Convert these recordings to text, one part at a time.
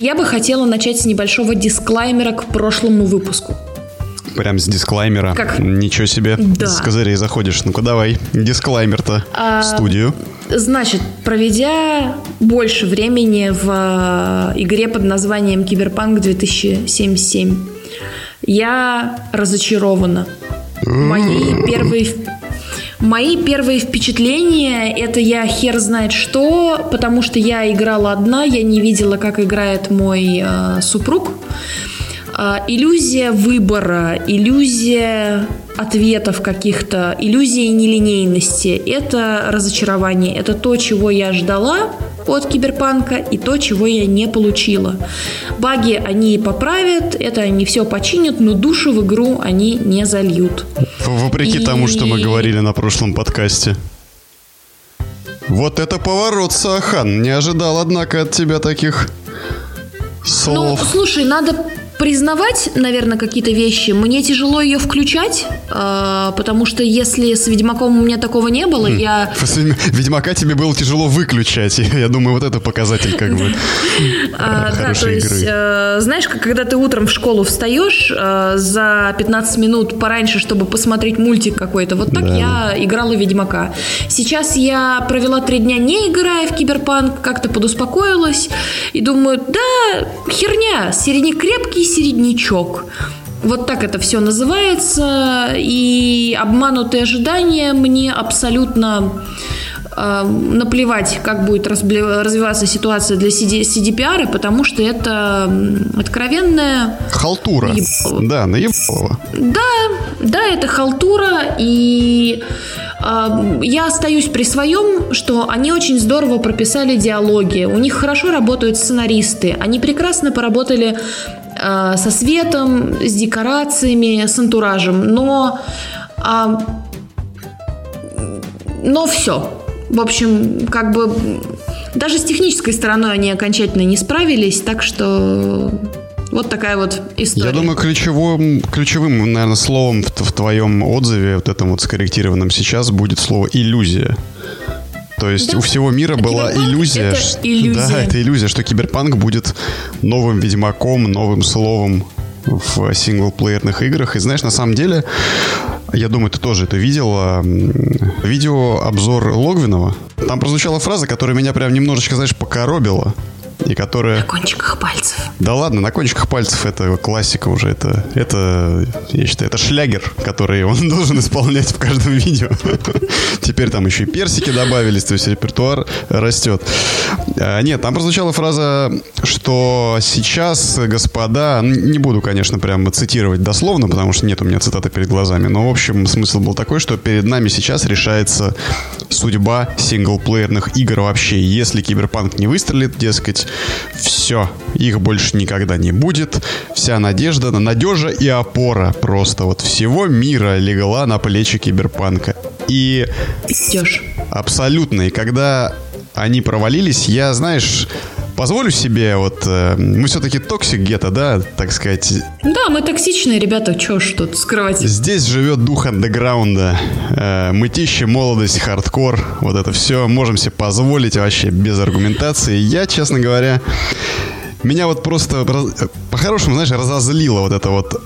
Я бы хотела начать с небольшого дисклаймера к прошлому выпуску. Прям с дисклаймера? Как? Ничего себе. Да. С козырей заходишь. Ну-ка давай, дисклаймер-то в студию. Значит, проведя больше времени в игре под названием Cyberpunk 2077, я разочарована. Мои первые впечатления — это я хер знает что, потому что я играла одна, я не видела, как играет мой супруг. Иллюзия выбора, иллюзия ответов каких-то, иллюзия нелинейности — это разочарование, это то, чего я ждала от Киберпанка и то, чего я не получила. Баги они поправят, это они все починят, но душу в игру они не зальют. Вопреки тому, что мы говорили на прошлом подкасте. Вот это поворот, Сахан. Не ожидал, однако, от тебя таких слов. Ну, слушай, надо признавать, наверное, какие-то вещи. Мне тяжело ее включать, потому что если с Ведьмаком у меня такого не было, я... Ведьмака тебе было тяжело выключать. Я думаю, вот это показатель как бы хорошей игры. Знаешь, когда ты утром в школу встаешь за 15 минут пораньше, чтобы посмотреть мультик какой-то, вот так я играла в Ведьмака. Сейчас я провела 3 дня, не играя в Киберпанк, как-то подуспокоилась и думаю, да, херня, середнекрепкий середнячок. Вот так это все называется. И обманутые ожидания, мне абсолютно наплевать, как будет развиваться ситуация для CDPR, потому что это откровенная халтура. Да, наебалово. Да, это халтура. И я остаюсь при своем, что они очень здорово прописали диалоги. У них хорошо работают сценаристы. Они прекрасно поработали со светом, с декорациями, с антуражем. Но все. В общем, как бы даже с технической стороной они окончательно не справились, так что вот такая вот история. Я думаю, ключевым, наверное, словом в твоем отзыве, вот этом вот скорректированном сейчас, будет слово «иллюзия». То есть у всего мира была иллюзия, это иллюзия, что Киберпанк будет новым Ведьмаком, новым словом в синглплеерных играх. И знаешь, на самом деле, я думаю, ты тоже это видел, видеообзор Логвинова. Там прозвучала фраза, которая меня прям немножечко, знаешь, покоробила. И которая... На кончиках пальцев. Да ладно, на кончиках пальцев это классика уже. Это я считаю, это шлягер, который он должен исполнять в каждом видео. Теперь там еще и персики добавились, то есть репертуар растет. Нет, там прозвучала фраза, что сейчас, господа... Не буду, конечно, прямо цитировать дословно, потому что нет у меня цитаты перед глазами. Но, в общем, смысл был такой, что перед нами сейчас решается судьба синглплеерных игр вообще. Если Киберпанк не выстрелит, дескать, все, их больше никогда не будет. Вся надежда, надежа и опора просто вот всего мира легла на плечи Киберпанка. И абсолютно. И когда они провалились, я, знаешь, позволю себе вот... мы все-таки Toxic Ghetto, да, так сказать. Да, мы токсичные ребята, чего ж тут скрывать. Здесь живет дух андеграунда. Мытище, молодость, хардкор. Вот это все можем себе позволить вообще без аргументации. Я, честно говоря, меня вот просто по-хорошему, знаешь, разозлило вот это вот...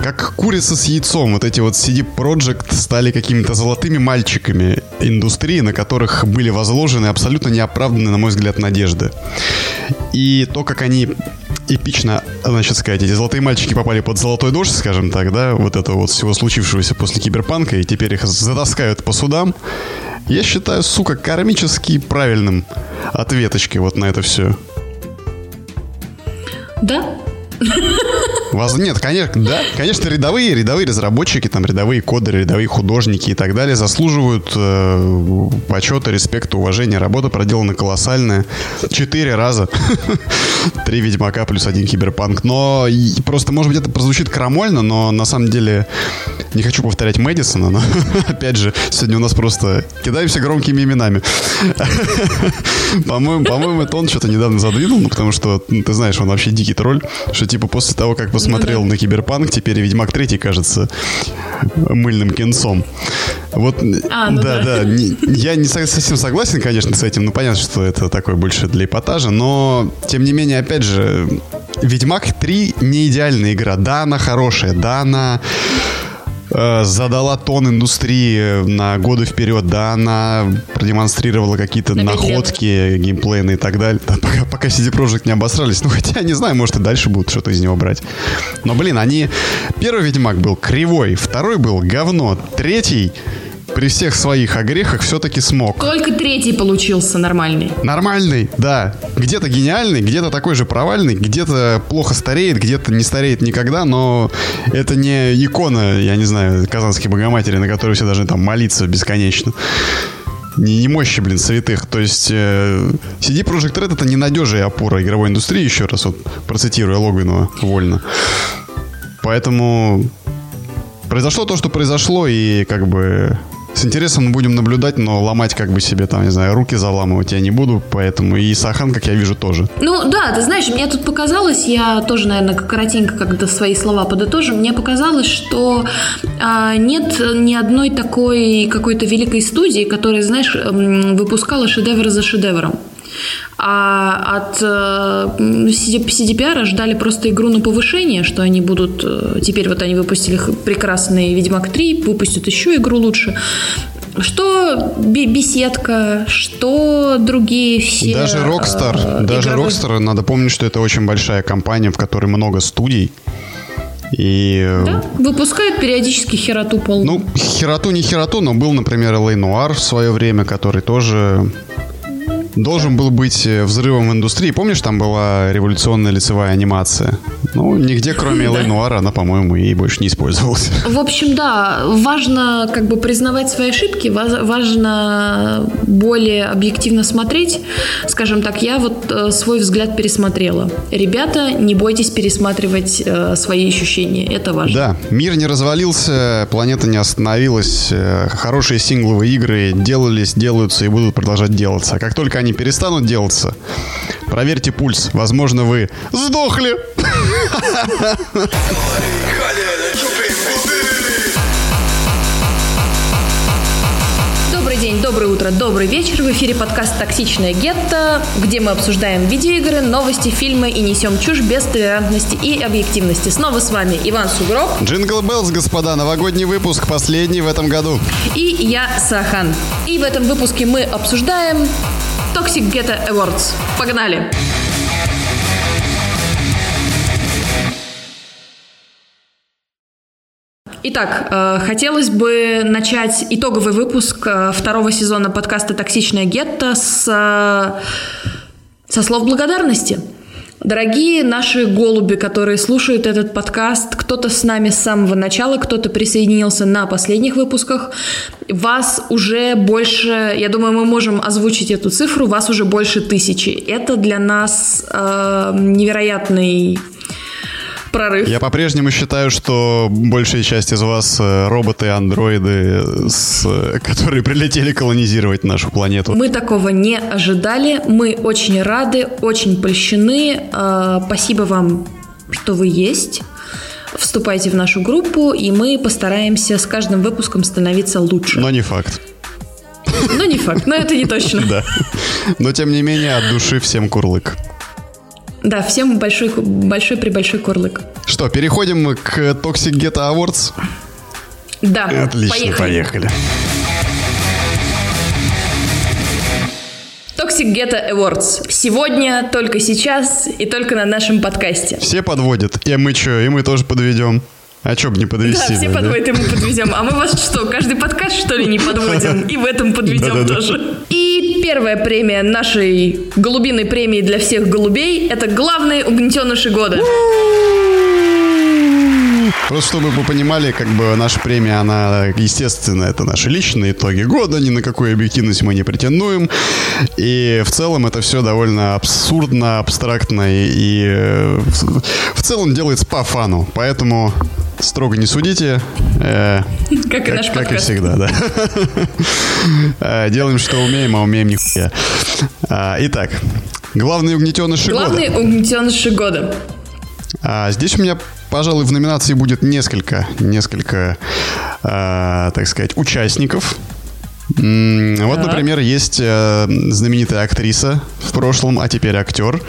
как курица с яйцом. Вот эти вот CD Projekt стали какими-то золотыми мальчиками индустрии, на которых были возложены абсолютно неоправданные, на мой взгляд, надежды. И то, как они эпично, значит, сказать, эти золотые мальчики попали под золотой дождь, скажем так, да, вот этого вот всего случившегося после Киберпанка, и теперь их затаскают по судам, я считаю, сука, кармически правильным ответочкой вот на это все. Да? Нет, конечно, да. Конечно, рядовые разработчики, там, рядовые кодеры, рядовые художники и так далее заслуживают почета, респекта, уважения. Работа проделана колоссальная. 4 раза. 3 Ведьмака плюс 1 Киберпанк. Но просто, может быть, это прозвучит крамольно, но на самом деле не хочу повторять Мэдисона, но опять же, сегодня у нас просто кидаемся громкими именами. По-моему, это он что-то недавно задвинул, потому что, ты знаешь, он вообще дикий тролль, что типа после того, как посмотрел на Киберпанк, теперь Ведьмак 3 кажется мыльным кинцом. Вот, да. Я не совсем согласен, конечно, с этим, но понятно, что это такое больше для эпатажа, но, тем не менее, опять же, Ведьмак 3 не идеальная игра. Да, она хорошая, да, она задала тон индустрии на годы вперед, да, она продемонстрировала какие-то находки геймплейные и так далее. Да, пока CD Projekt не обосрались. Ну, хотя, не знаю, может, и дальше будут что-то из него брать. Но, блин, они... Первый Ведьмак был кривой, второй был говно, третий... При всех своих огрехах все-таки смог. Только третий получился нормальный. Нормальный, да. Где-то гениальный, где-то такой же провальный, где-то плохо стареет, где-то не стареет никогда, но это не икона, я не знаю, Казанской Богоматери, на которую все должны там молиться бесконечно. Не мощи, блин, святых. То есть CD Projekt Red — это ненадежа и опора игровой индустрии, еще раз вот процитируя Логвинова вольно. Поэтому произошло то, что произошло, и как бы... С интересом мы будем наблюдать, но ломать как бы себе, там, не знаю, руки заламывать я не буду, поэтому и Сахан, как я вижу, тоже. Ну да, ты знаешь, мне тут показалось, я тоже, наверное, коротенько как-то свои слова подытожу, мне показалось, что нет ни одной такой какой-то великой студии, которая, знаешь, выпускала шедевр за шедевром. А от CDPR ждали просто игру на повышение, что они будут... Теперь вот они выпустили прекрасный Ведьмак 3, выпустят еще игру лучше. Что беседка, что другие все... Даже Rockstar, надо помнить, что это очень большая компания, в которой много студий. И... Да, выпускают периодически хероту полную. Ну, хероту не хероту, но был, например, L.A. Noire в свое время, который тоже... Должен был быть взрывом в индустрии. Помнишь, там была революционная лицевая анимация? Ну, нигде, кроме L.A. Noire, она, по-моему, и больше не использовалась. В общем, да, важно как бы признавать свои ошибки, важно более объективно смотреть. Скажем так, я вот свой взгляд пересмотрела. Ребята, не бойтесь пересматривать свои ощущения, это важно. Да, мир не развалился, планета не остановилась, хорошие сингловые игры делались, делаются и будут продолжать делаться. А как только они перестанут делаться, проверьте пульс. Возможно, вы сдохли. Добрый день, доброе утро, добрый вечер. В эфире подкаст «Токсичное гетто», где мы обсуждаем видеоигры, новости, фильмы и несем чушь без толерантности и объективности. Снова с вами Иван Сугроб. Джингл Беллс, господа, новогодний выпуск, последний в этом году. И я, Сахан. И в этом выпуске мы обсуждаем... Toxic Ghetto Awards. Погнали! Итак, хотелось бы начать итоговый выпуск второго сезона подкаста «Токсичное гетто» со слов благодарности. Дорогие наши голуби, которые слушают этот подкаст, кто-то с нами с самого начала, кто-то присоединился на последних выпусках, вас уже больше, я думаю, мы можем озвучить эту цифру, вас уже больше 1000. Это для нас невероятный прорыв. Я по-прежнему считаю, что большая часть из вас роботы, андроиды, которые прилетели колонизировать нашу планету. Мы такого не ожидали. Мы очень рады, очень польщены. Спасибо вам, что вы есть. Вступайте в нашу группу, и мы постараемся с каждым выпуском становиться лучше. Но не факт. Но не факт, но это не точно. Да. Но тем не менее, от души всем курлык. Да, всем большой-пребольшой курлык. Что, переходим мы к Toxic Ghetto Awards? Да, отлично, поехали. Toxic Ghetto Awards. Сегодня, только сейчас и только на нашем подкасте. Все подводят. И мы что, и мы тоже подведем. А что бы не подвести? Да, все подводят, и мы подведем. А мы вас что, каждый подкаст, что ли, не подводим? И в этом подведем тоже. И первая премия нашей голубиной премии для всех голубей – это главные угнетеныши года. Просто чтобы вы понимали, как бы наша премия, она, естественно, это наши личные итоги года, ни на какую объективность мы не претендуем. И в целом это все довольно абсурдно, абстрактно и в целом делается по фану. Поэтому строго не судите. Как и наш подкаст. Как и всегда, да. Делаем, что умеем, а умеем нихуя. Итак, главные угнетеныши года. А здесь у меня, пожалуй, в номинации будет несколько так сказать, участников. Вот, например, есть знаменитая актриса в прошлом, а теперь актер,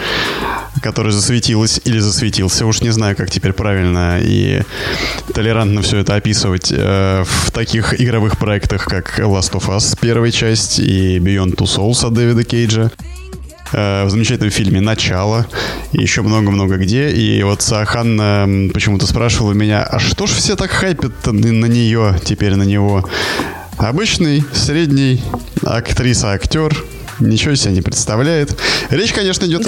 который засветилась или засветился, уж не знаю, как теперь правильно и толерантно все это описывать, в таких игровых проектах, как Last of Us, первая часть, и Beyond Two Souls от Дэвида Кейджа, в замечательном фильме «Начало», и еще много-много где. И вот Сахан почему-то спрашивал у меня, а что ж все так хайпят-то на нее, теперь на него? Обычный, средний, актриса, актер, ничего себе не представляет. Речь, конечно, идет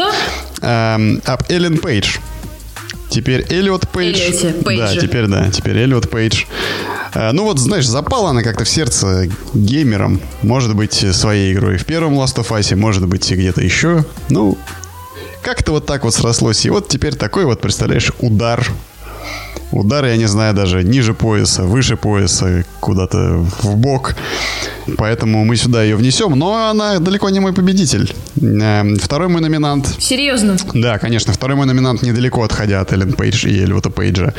об Эллен Пейдж. Теперь Эллиот Пейдж. Теперь Эллиот Пейдж. Ну вот, знаешь, запала она как-то в сердце геймерам. Может быть, своей игрой в первом Last of Us, может быть, где-то еще. Ну, как-то вот так вот срослось. И вот теперь такой вот, представляешь, удар. Удар, я не знаю, даже ниже пояса, выше пояса, куда-то в бок. Поэтому мы сюда ее внесем. Но она далеко не мой победитель. Второй мой номинант... Серьезно? Да, конечно. Второй мой номинант, недалеко отходя от Эллен Пейдж и Эллиота Пейджа,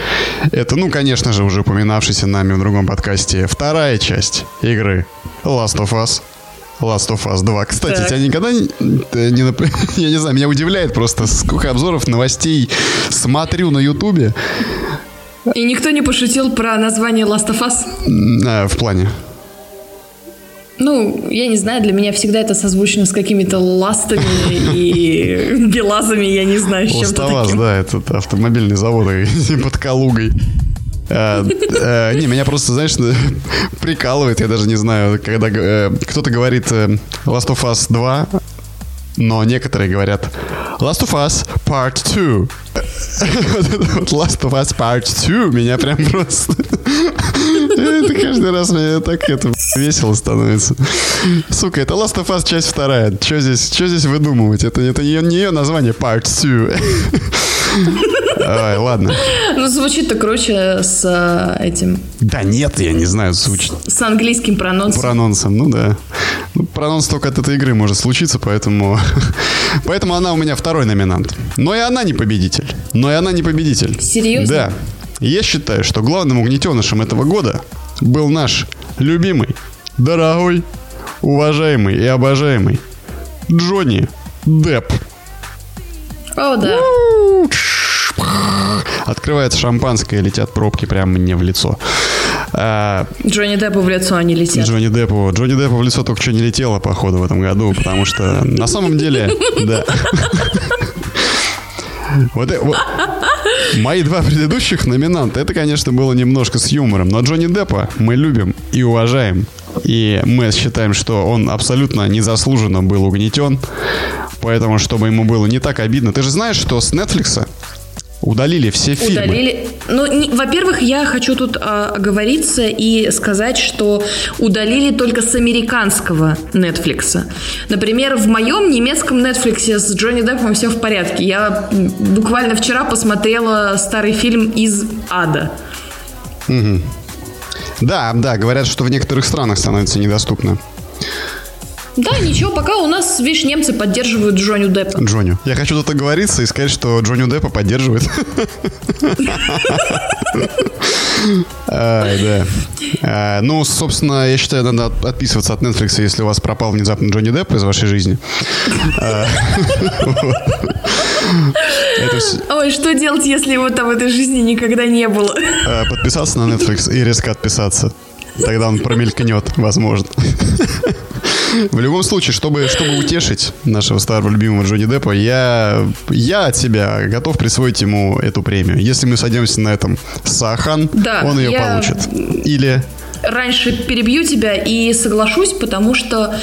это, ну, конечно же, уже упоминавшийся нами в другом подкасте вторая часть игры Last of Us. Last of Us 2. Кстати, так. Тебя никогда не... Я не знаю, меня удивляет просто, сколько обзоров, новостей смотрю на Ютубе. И никто не пошутил про название Last of Us? В плане? Ну, я не знаю, для меня всегда это созвучно с какими-то ластами и белазами, я не знаю, с чем-то таким. Last of Us, да, это автомобильный завод под Калугой. Не, меня просто, знаешь, прикалывает, я даже не знаю, когда кто-то говорит Last of Us 2, но некоторые говорят Last of Us Part Two. Вот это вот Last of Us Part Two меня прям просто... Это каждый раз мне так это весело становится. Сука, это Last of Us часть вторая. Что здесь выдумывать? Это не ее название Part Two. Ой, ладно. Ну, звучит-то круче с этим. Да нет, я не знаю, звучит. С английским прононсом. Прононсом, ну да. Ну, прононс только от этой игры может случиться, поэтому она у меня второй номинант. Но и она не победитель. Серьезно? Да. Я считаю, что главным угнетенышем этого года был наш любимый, дорогой, уважаемый и обожаемый Джонни Депп. О, да. Открывается шампанское, летят пробки прямо мне в лицо. Джонни Деппу в лицо они летят. Джонни Деппу в лицо только что не летело, походу, в этом году, потому что на самом деле, да. Вот мои два предыдущих номинанта, это, конечно, было немножко с юмором, но Джонни Деппа мы любим и уважаем. И мы считаем, что он абсолютно незаслуженно был угнетен. Поэтому, чтобы ему было не так обидно. Ты же знаешь, что с Netflix удалили все фильмы. Ну, во-первых, я хочу тут оговориться и сказать, что удалили только с американского Netflix. Например, в моем немецком Netflix с Джонни Деппом все в порядке. Я буквально вчера посмотрела старый фильм «Из ада». Угу. Да, говорят, что в некоторых странах становится недоступно. Да, ничего, пока у нас, видишь, немцы поддерживают Джонни Деппа. Я хочу тут оговориться и сказать, что Джонни Деппа поддерживает. Ну, собственно, я считаю, надо отписываться от Netflix, если у вас пропал внезапно Джонни Депп из вашей жизни. Ой, что делать, если его там в этой жизни никогда не было? Подписаться на Netflix и резко отписаться. Тогда он промелькнет, возможно. В любом случае, чтобы утешить нашего старого любимого Джонни Деппа, я от себя готов присвоить ему эту премию. Если мы садимся на этом Сахан, да, он ее получит. Или... Раньше перебью тебя и соглашусь, потому что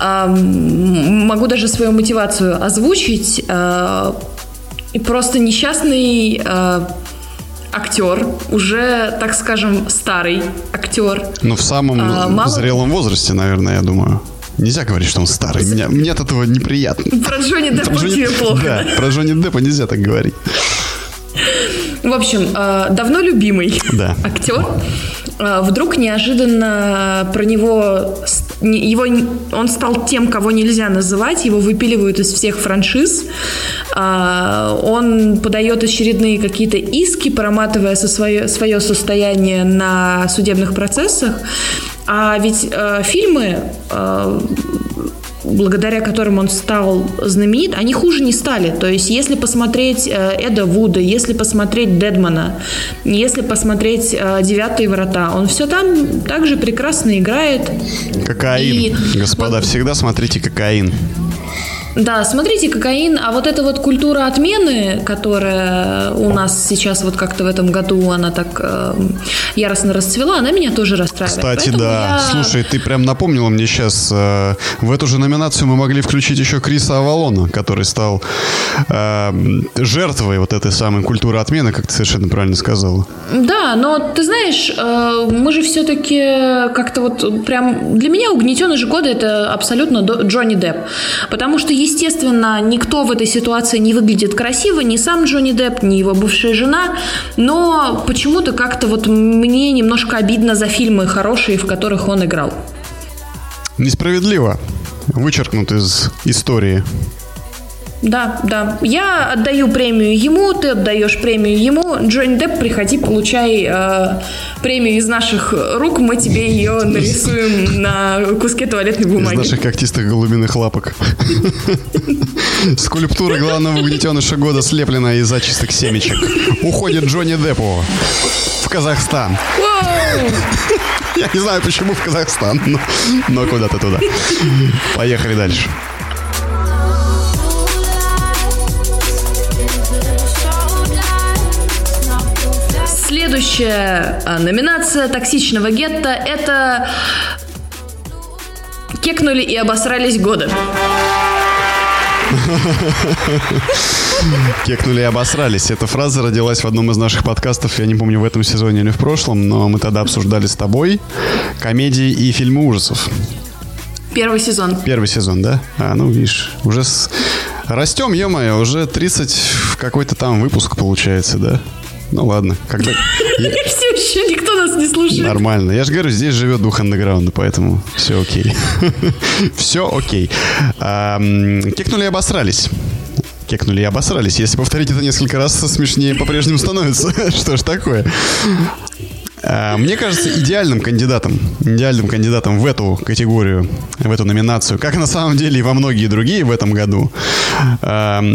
могу даже свою мотивацию озвучить. Просто несчастный... актер, уже, так скажем, старый актер. Но в самом зрелом возрасте, наверное, я думаю. Нельзя говорить, что он старый. Мне от этого неприятно. Про Джонни Деппа тебе плохо. Да, про Джонни Деппа нельзя так говорить. В общем, давно любимый актер. Вдруг неожиданно про него его, он стал тем, кого нельзя называть, его выпиливают из всех франшиз, он подает очередные какие-то иски, проматывая свое состояние на судебных процессах, а ведь фильмы, благодаря которым он стал знаменит, они хуже не стали. То есть, если посмотреть Эда Вуда, если посмотреть Дедмана, если посмотреть «Девятые врата», он все там также прекрасно играет. Кокаин. И... Господа, всегда смотрите «Кокаин». Да, смотрите «Кокаин», а вот эта вот культура отмены, которая у нас сейчас вот как-то в этом году, она так яростно расцвела, она меня тоже расстраивает. Кстати, поэтому да. Я... Слушай, ты прям напомнила мне сейчас, в эту же номинацию мы могли включить еще Криса Авалона, который стал жертвой вот этой самой культуры отмены, как ты совершенно правильно сказала. Да, но ты знаешь, мы же все-таки как-то вот прям... Для меня угнетеныш года — это абсолютно Джонни Депп, потому что естественно, никто в этой ситуации не выглядит красиво, ни сам Джонни Депп, ни его бывшая жена, но почему-то как-то вот мне немножко обидно за фильмы хорошие, в которых он играл. Несправедливо вычеркнут из истории. Да, да. Я отдаю премию ему, ты отдаешь премию ему. Джонни Депп, приходи, получай премию из наших рук. Мы тебе ее нарисуем на куске туалетной бумаги. Из наших когтистых голубиных лапок. Скульптура главного угнетеныша года слеплена из очисток семечек. Уходит Джонни Деппу в Казахстан. Я не знаю, почему в Казахстан, но куда-то туда. Поехали дальше. Следующая номинация «Токсичного гетто» — это «Кекнули и обосрались года». Кекнули и обосрались. Эта фраза родилась в одном из наших подкастов, я не помню, в этом сезоне или в прошлом, но мы тогда обсуждали с тобой комедии и фильмы ужасов. Первый сезон. Первый сезон, да? А, ну, видишь, уже растем, ё-моё, уже 30 какой-то там выпуск получается, да? Ну ладно, когда... Все еще никто нас не слушает. Нормально. Я же говорю, здесь живет дух андеграунда, поэтому все окей. Все окей. Кекнули и обосрались. Кекнули и обосрались. Если повторить это несколько раз, смешнее по-прежнему становится. Что ж такое? Мне кажется, идеальным кандидатом в эту категорию, в эту номинацию, как на самом деле и во многие другие в этом году,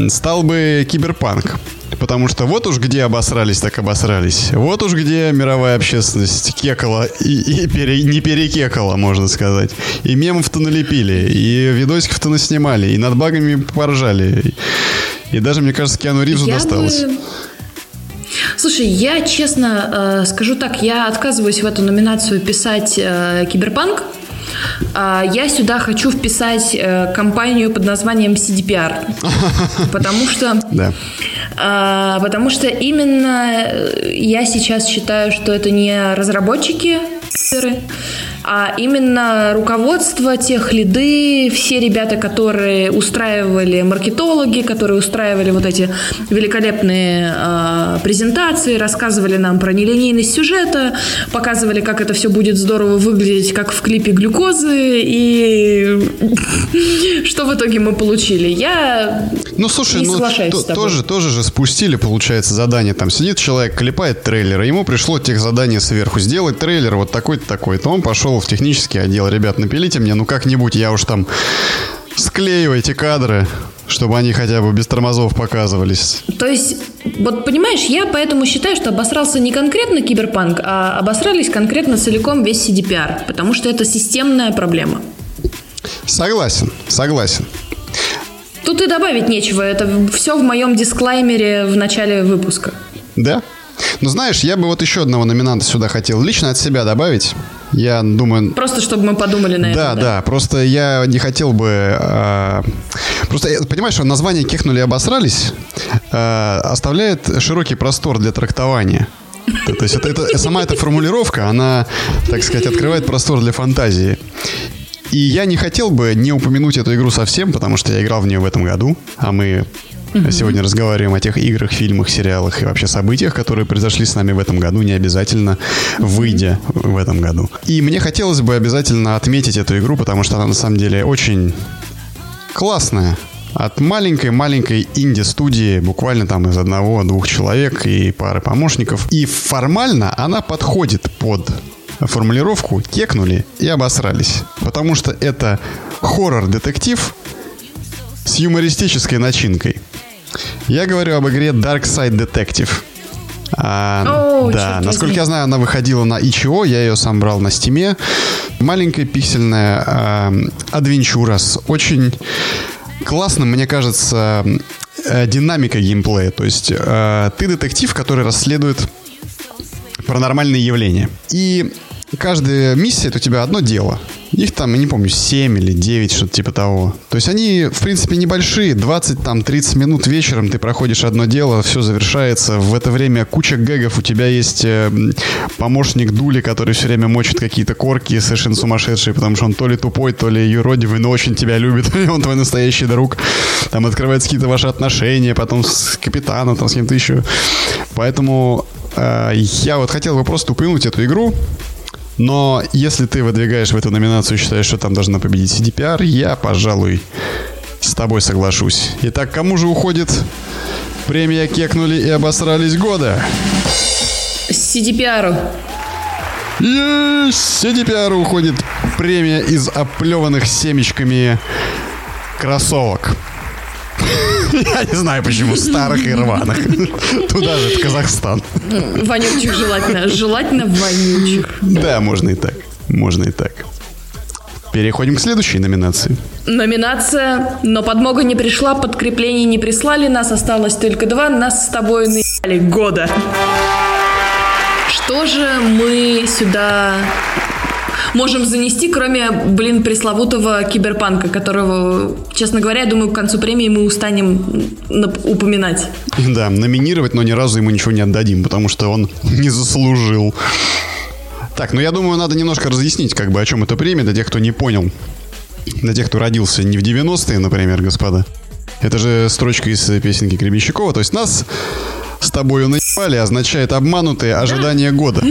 стал бы «Киберпанк». Потому что вот уж где обосрались, так обосрались. Вот уж где мировая общественность кекала не перекекала, можно сказать. И мемов-то налепили, и видосиков-то наснимали, и над багами поржали. И даже, мне кажется, Киану Ривзу досталось. Слушай, я честно скажу так, я отказываюсь в эту номинацию писать «Киберпанк». Я сюда хочу вписать компанию под названием CDPR, потому что именно я сейчас считаю, что это не разработчики, а именно руководство, техлиды, все ребята, которые устраивали маркетологи, которые устраивали вот эти великолепные презентации, рассказывали нам про нелинейность сюжета, показывали, как это все будет здорово выглядеть, как в клипе «Глюкозы», и что в итоге мы получили. Я не соглашаюсь с тобой. Тоже же спустили, получается, задание. Там сидит человек, клепает трейлер, ему пришло техзадание сверху сделать трейлер вот такой-то, такой-то. Он пошел в технический отдел. Ребят, напилите мне, ну как-нибудь, я уж там склею эти кадры, чтобы они хотя бы без тормозов показывались. То есть, вот понимаешь, я поэтому считаю, что обосрался не конкретно «Киберпанк», а обосрались конкретно целиком весь CDPR, потому что это системная проблема. Согласен. Тут и добавить нечего, это все в моем дисклеймере в начале выпуска. Да? Ну, знаешь, я бы вот еще одного номинанта сюда хотел лично от себя добавить. Я думаю... Просто чтобы мы подумали на это. Да. Просто я не хотел бы... Просто, понимаешь, что название «Кекнули и обосрались» оставляет широкий простор для трактования. То есть это сама эта формулировка, она, так сказать, открывает простор для фантазии. И я не хотел бы не упомянуть эту игру совсем, потому что я играл в нее в этом году, а мы Сегодня разговариваем о тех играх, фильмах, сериалах и вообще событиях, которые произошли с нами в этом году, не обязательно выйдя в этом году. И мне хотелось бы обязательно отметить эту игру, потому что она на самом деле очень классная. От маленькой-маленькой инди-студии, буквально там из одного-двух человек и пары помощников. И формально она подходит под формулировку «кекнули и обосрались». Потому что это хоррор-детектив с юмористической начинкой. Я говорю об игре Dark Side Detective. Да, насколько я знаю, она выходила на ИЧО, я ее сам брал на Стиме. Маленькая пиксельная адвенчура с очень... классно, мне кажется, динамика геймплея. То есть ты детектив, который расследует паранормальные явления. И каждая миссия — это у тебя одно дело. Их там, я не помню, 7 или 9, что-то типа того. То есть они, в принципе, небольшие. 20-30 минут вечером ты проходишь одно дело, все завершается. В это время куча гэгов. У тебя есть помощник Дули, который все время мочит какие-то корки совершенно сумасшедшие, потому что он то ли тупой, то ли юродивый, но очень тебя любит. Он твой настоящий друг. Там открываются какие-то ваши отношения, потом с капитаном, там с кем-то еще. Поэтому я вот хотел бы просто упомянуть эту игру. Но если ты выдвигаешь в эту номинацию и считаешь, что там должна победить CDPR, я, пожалуй, с тобой соглашусь. Итак, кому же уходит премия «Кекнули и обосрались» года? CDPR. CDPR уходит премия из оплеванных семечками кроссовок. Я не знаю, почему старых и рваных. Туда же, в Казахстан. Вонючих желательно. Желательно вонючих. Да, можно и так. Можно и так. Переходим к следующей номинации. Номинация «Но подмога не пришла, подкреплений не прислали, нас осталось только два, нас с тобой наебали года». Что же мы сюда... можем занести, кроме, пресловутого киберпанка, которого, честно говоря, я думаю, к концу премии мы устанем упоминать. Да, номинировать, но ни разу ему ничего не отдадим, потому что он не заслужил. Так, ну я думаю, надо немножко разъяснить, как бы, о чем эта премия, для тех, кто не понял. Для тех, кто родился не в 90-е, например, господа. Это же строчка из песенки Гребенщикова. То есть нас с тобою наебали означает обманутые ожидания года.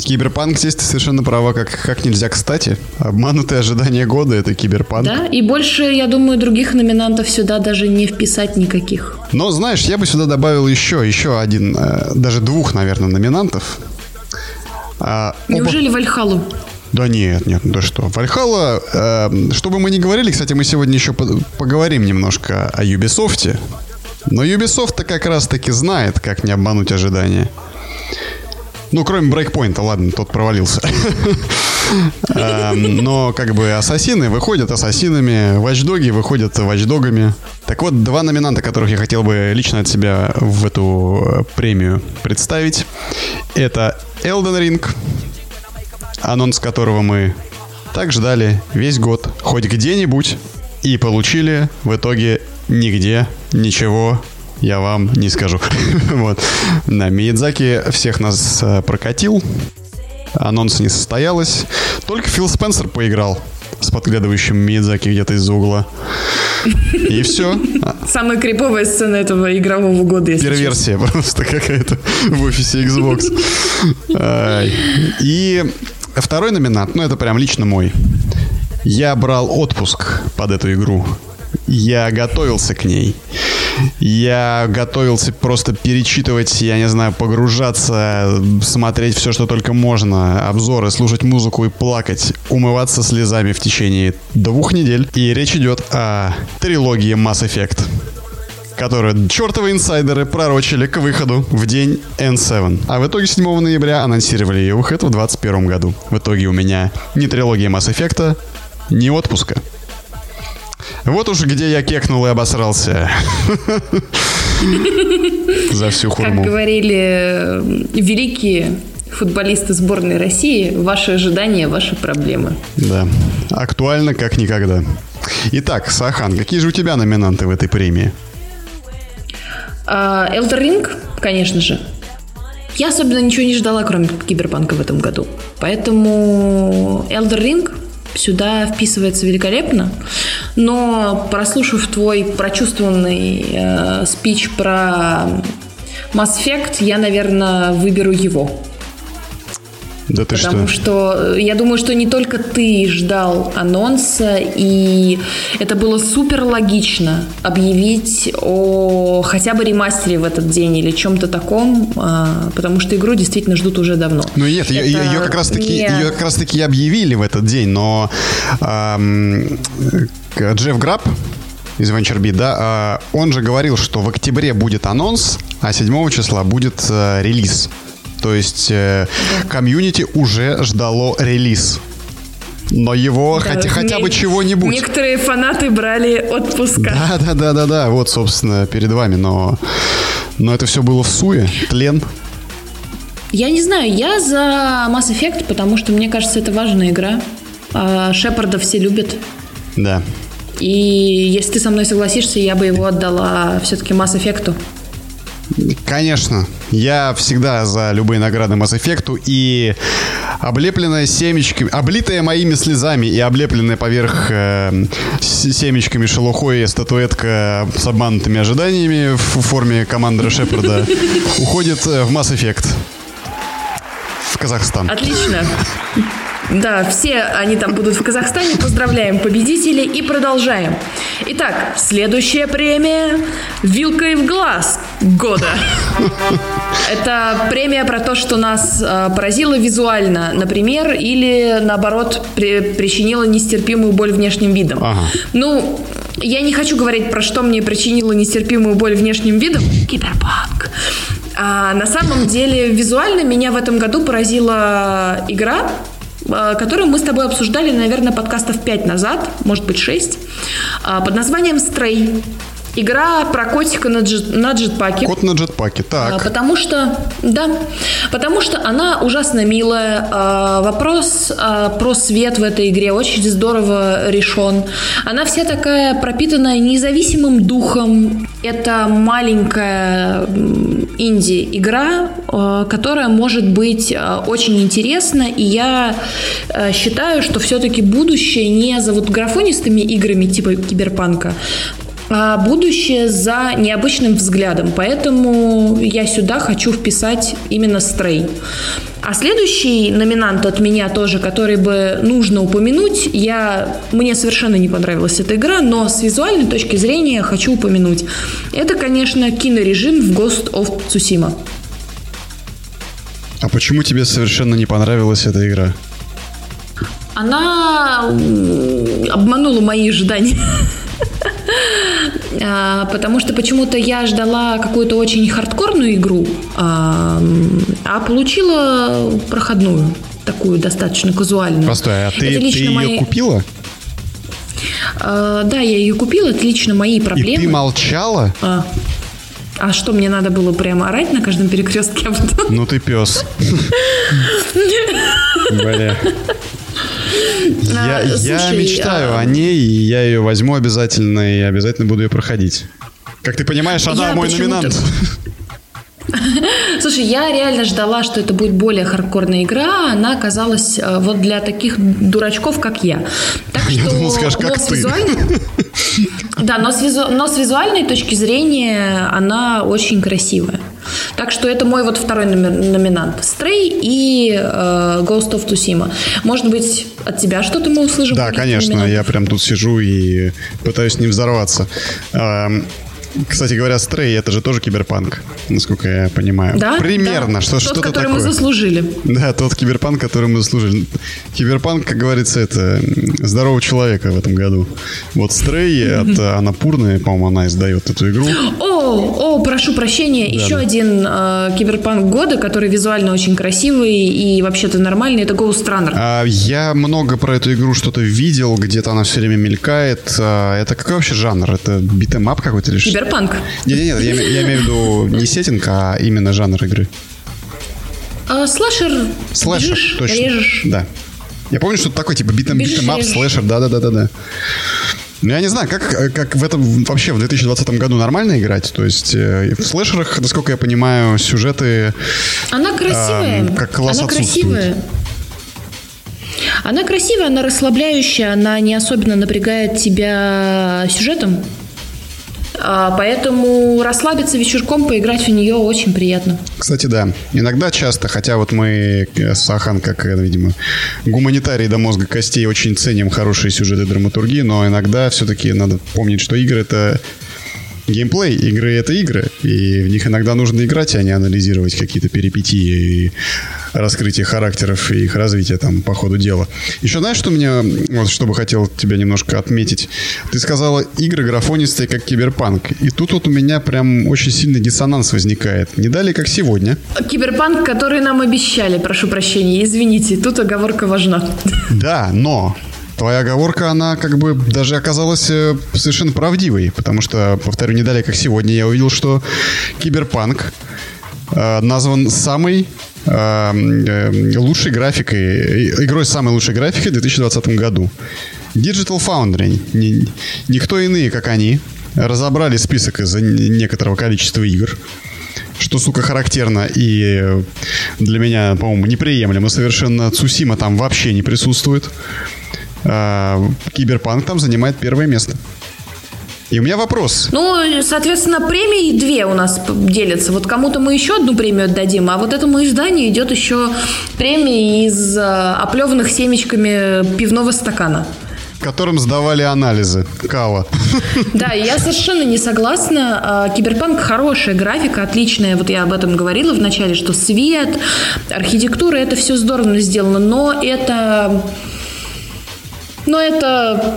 Киберпанк здесь ты совершенно права, как нельзя кстати. Обманутые ожидания года — это киберпанк. Да, и больше, я думаю, других номинантов сюда даже не вписать никаких. Но, знаешь, я бы сюда добавил еще один, даже двух, наверное, номинантов. Неужели Вальхалу? Да нет, да что. Вальхалла, что бы мы ни говорили, кстати, мы сегодня еще поговорим немножко о Ubisoft. Но Ubisoft-то как раз-таки знает, как не обмануть ожидания. Ну, кроме брейкпоинта, ладно, тот провалился. Но, как бы, ассасины выходят ассасинами, ватчдоги выходят ватчдогами. Так вот, два номинанта, которых я хотел бы лично от себя в эту премию представить. Это Elden Ring, анонс которого мы так ждали весь год, хоть где-нибудь, и получили в итоге нигде ничего. Я вам не скажу. Вот. Да, Миядзаки всех нас прокатил. Анонс не состоялось. Только Фил Спенсер поиграл с подглядывающим Миядзаки где-то из-за угла. И все. Самая криповая сцена этого игрового года. Перверсия просто какая-то в офисе Xbox. И второй номинант, ну это прям лично мой. Я брал отпуск под эту игру. Я готовился к ней. Я готовился просто перечитывать, я не знаю, погружаться, смотреть все, что только можно, обзоры, слушать музыку и плакать, умываться слезами в течение 2 недель. И речь идет о трилогии Mass Effect, которую чертовы инсайдеры пророчили к выходу в день N7. А в итоге 7 ноября анонсировали ее выход в 2021 году. В итоге у меня ни трилогия Mass Effect, ни отпуска. Вот уж где я кекнул и обосрался. За всю хурму. Как говорили великие футболисты сборной России, ваши ожидания, ваши проблемы. Да, актуально как никогда. Итак, Сахан, какие же у тебя номинанты в этой премии? Elden Ring, конечно же. Я особенно ничего не ждала, кроме киберпанка в этом году. Поэтому Elden Ring сюда вписывается великолепно. но прослушав твой прочувствованный спич про Mass Effect, я, наверное, выберу его. Да ты потому что я думаю, что не только ты ждал анонса, и это было супер логично объявить о хотя бы ремастере в этот день или чем-то таком, потому что игру действительно ждут уже давно. Ну нет, это... ее как раз таки объявили в этот день, но Джефф Граб из Venture Beat, да, он же говорил, что в октябре будет анонс, а 7 числа будет релиз. То есть комьюнити уже ждало релиз. Но его да, хотя бы чего-нибудь. Некоторые фанаты брали отпуска. Да, вот, собственно, перед вами. Но это все было в суе, тлен. Я не знаю, я за Mass Effect, потому что, мне кажется, это важная игра. Шепарда все любят. Да. И если ты со мной согласишься, я бы его отдала все-таки Mass Effect'у. Конечно, я всегда за любые награды Mass Effect'у, и облепленная семечками, облитая моими слезами и облепленная поверх семечками шелухой статуэтка с обманутыми ожиданиями в форме командора Шепарда уходит в Mass Effect в Казахстан. Отлично. Да, все они там будут в Казахстане. Поздравляем победителей и продолжаем. Итак, следующая премия — «Вилкой в глаз года». Это премия про то, что нас поразило визуально, например, или, наоборот, причинило нестерпимую боль внешним видом. Ага. Ну, я не хочу говорить, про что мне причинило нестерпимую боль внешним видом. Киберпанк. А на самом деле, визуально меня в этом году поразила игра, которую мы с тобой обсуждали, наверное, подкастов 5 назад, может быть 6, под названием «Stray». Игра про котика на джетпаке. Кот на джетпаке, так. Потому что она ужасно милая. Вопрос про свет в этой игре очень здорово решен. Она вся такая пропитанная независимым духом. Это маленькая инди-игра, которая может быть очень интересна. И я считаю, что все-таки будущее не за вот графонистыми играми типа «Киберпанка», а будущее за необычным взглядом. Поэтому я сюда хочу вписать именно «Стрей». А следующий номинант от меня тоже, который бы нужно упомянуть, мне совершенно не понравилась эта игра, но с визуальной точки зрения хочу упомянуть. Это, конечно, кинорежим в Ghost of Tsushima. А почему тебе совершенно не понравилась эта игра? Она обманула мои ожидания. Потому что почему-то я ждала какую-то очень хардкорную игру, а получила проходную, такую достаточно казуальную. Постой, а ты ее купила? Да, я ее купила, это лично мои проблемы. И ты молчала? А что, мне надо было прямо орать на каждом перекрестке? Ну ты пес. Бля. Я мечтаю о ней, и я ее возьму обязательно, и обязательно буду ее проходить. Как ты понимаешь, она мой номинант. Слушай, я реально ждала, что это будет более хардкорная игра. Она оказалась вот для таких дурачков, как я. Я думал, скажешь, как ты. Да, но с визуальной точки зрения она очень красивая. Так что это мой вот второй номинант. «Стрей» и «Ghost of Tsushima». Может быть, от тебя что-то мы услышим? Да, конечно. Номинантов? Я прям тут сижу и пытаюсь не взорваться. Кстати говоря, «Стрей» — это же тоже киберпанк, насколько я понимаю. Да? Примерно. Да. Что-то такое. Тот, который мы заслужили. Да, тот киберпанк, который мы заслужили. Киберпанк, как говорится, это здорового человека в этом году. Вот «Стрей» от Анапурны, по-моему, она издает эту игру. О, прошу прощения, еще один киберпанк года, который визуально очень красивый и вообще-то нормальный, это Ghost Runner. Я много про эту игру что-то видел, где-то она все время мелькает. Это какой вообще жанр? Это битэмап какой-то или что? Киберпанк. Нет, я имею в виду не сеттинг, а именно жанр игры. Слэшер. Слэшер, точно. Режешь. Да. Я помню, что это такой, типа битэмап, слэшер, да-да-да-да-да. Ну, я не знаю, как в этом вообще в 2020 году нормально играть. То есть в слэшерах, насколько я понимаю, сюжеты... Она красивая. Как класс отсутствует. Она красивая, она расслабляющая, она не особенно напрягает тебя сюжетом. Поэтому расслабиться вечерком, поиграть в нее очень приятно. Кстати, да. Иногда часто, хотя вот мы, Сахан, как, видимо, гуманитарий до мозга костей, очень ценим хорошие сюжеты драматургии, но иногда все-таки надо помнить, что игры — это геймплей, игры — это игры, и в них иногда нужно играть, а не анализировать какие-то перипетии и раскрытие характеров и их развитие там по ходу дела. Еще знаешь, что меня, вот, что бы хотел тебя немножко отметить? Ты сказала, игры графонистые, как киберпанк. И тут вот у меня прям очень сильный диссонанс возникает. Не далее, как сегодня. Киберпанк, который нам обещали, прошу прощения, извините, тут оговорка важна. Да, но... Твоя оговорка, она как бы даже оказалась совершенно правдивой, потому что, повторю, не далее, как сегодня, я увидел, что киберпанк назван самой лучшей графикой, игрой с самой лучшей графикой в 2020 году. Digital Foundry, никто иные, как они, разобрали список из-за некоторого количества игр, что, сука, характерно и для меня, по-моему, неприемлемо совершенно. Цусима там вообще не присутствует. Киберпанк там занимает первое место. И у меня вопрос. Ну, соответственно, премии две у нас делятся. Вот кому-то мы еще одну премию отдадим, а вот этому изданию идет еще премия из оплеванных семечками пивного стакана, которым сдавали анализы. Кала. Да, я совершенно не согласна. Киберпанк — хорошая графика, отличная. Вот я об этом говорила в начале, что свет, архитектура — это все здорово сделано, но это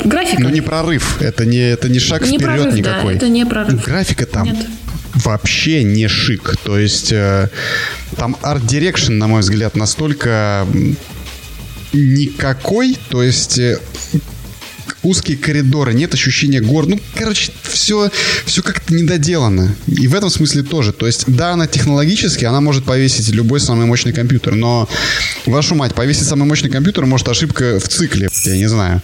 графика. Ну, не прорыв. Это не шаг не вперед прорыв, никакой. Да, это не прорыв. Графика там нет. Вообще не шик. То есть там арт-дирекшн, на мой взгляд, настолько никакой. То есть узкие коридоры, нет ощущения гор. Ну, короче, все как-то недоделано. И в этом смысле тоже. То есть, да, она технологически, она может повесить любой самый мощный компьютер, но, вашу мать, повесить самый мощный компьютер может ошибка в цикле. Я не знаю.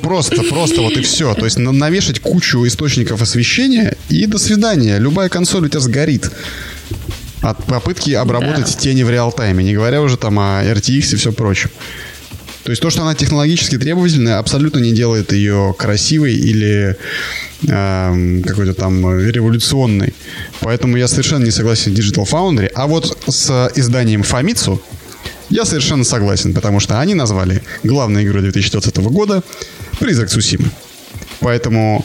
Просто вот и все. То есть, навешать кучу источников освещения и до свидания. Любая консоль у тебя сгорит от попытки обработать тени в реал-тайме. Не говоря уже там о RTX и все прочем. То есть то, что она технологически требовательная, абсолютно не делает ее красивой или какой-то там революционной. Поэтому я совершенно не согласен с Digital Foundry. А вот с изданием Famitsu я совершенно согласен, потому что они назвали главной игрой 2020 года «Призрак Цусимы». Поэтому...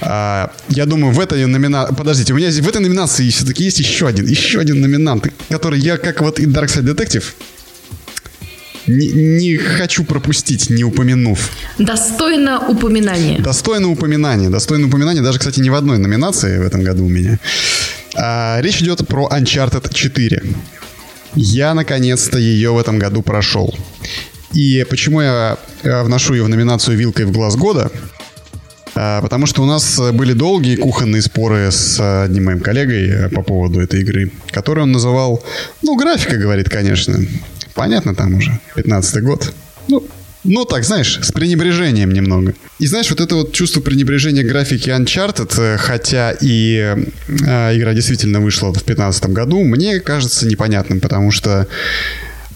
Я думаю, в этой номинации... Подождите, у меня в этой номинации все-таки есть еще один номинант, который я, как вот и Dark Side Detective, не хочу пропустить, не упомянув. Достойно упоминания. Достойно упоминания. Даже, кстати, не в одной номинации в этом году у меня. Речь идет про Uncharted 4. Я, наконец-то, ее в этом году прошел. И почему я вношу ее в номинацию «Вилкой в глаз года»? Потому что у нас были долгие кухонные споры с одним моим коллегой по поводу этой игры, которую он называл... Ну, графика, говорит, конечно. Понятно, там уже 15-й год. Ну, так, знаешь, с пренебрежением немного. И знаешь, вот это вот чувство пренебрежения графики Uncharted, хотя и игра действительно вышла в 15 году, мне кажется непонятным, потому что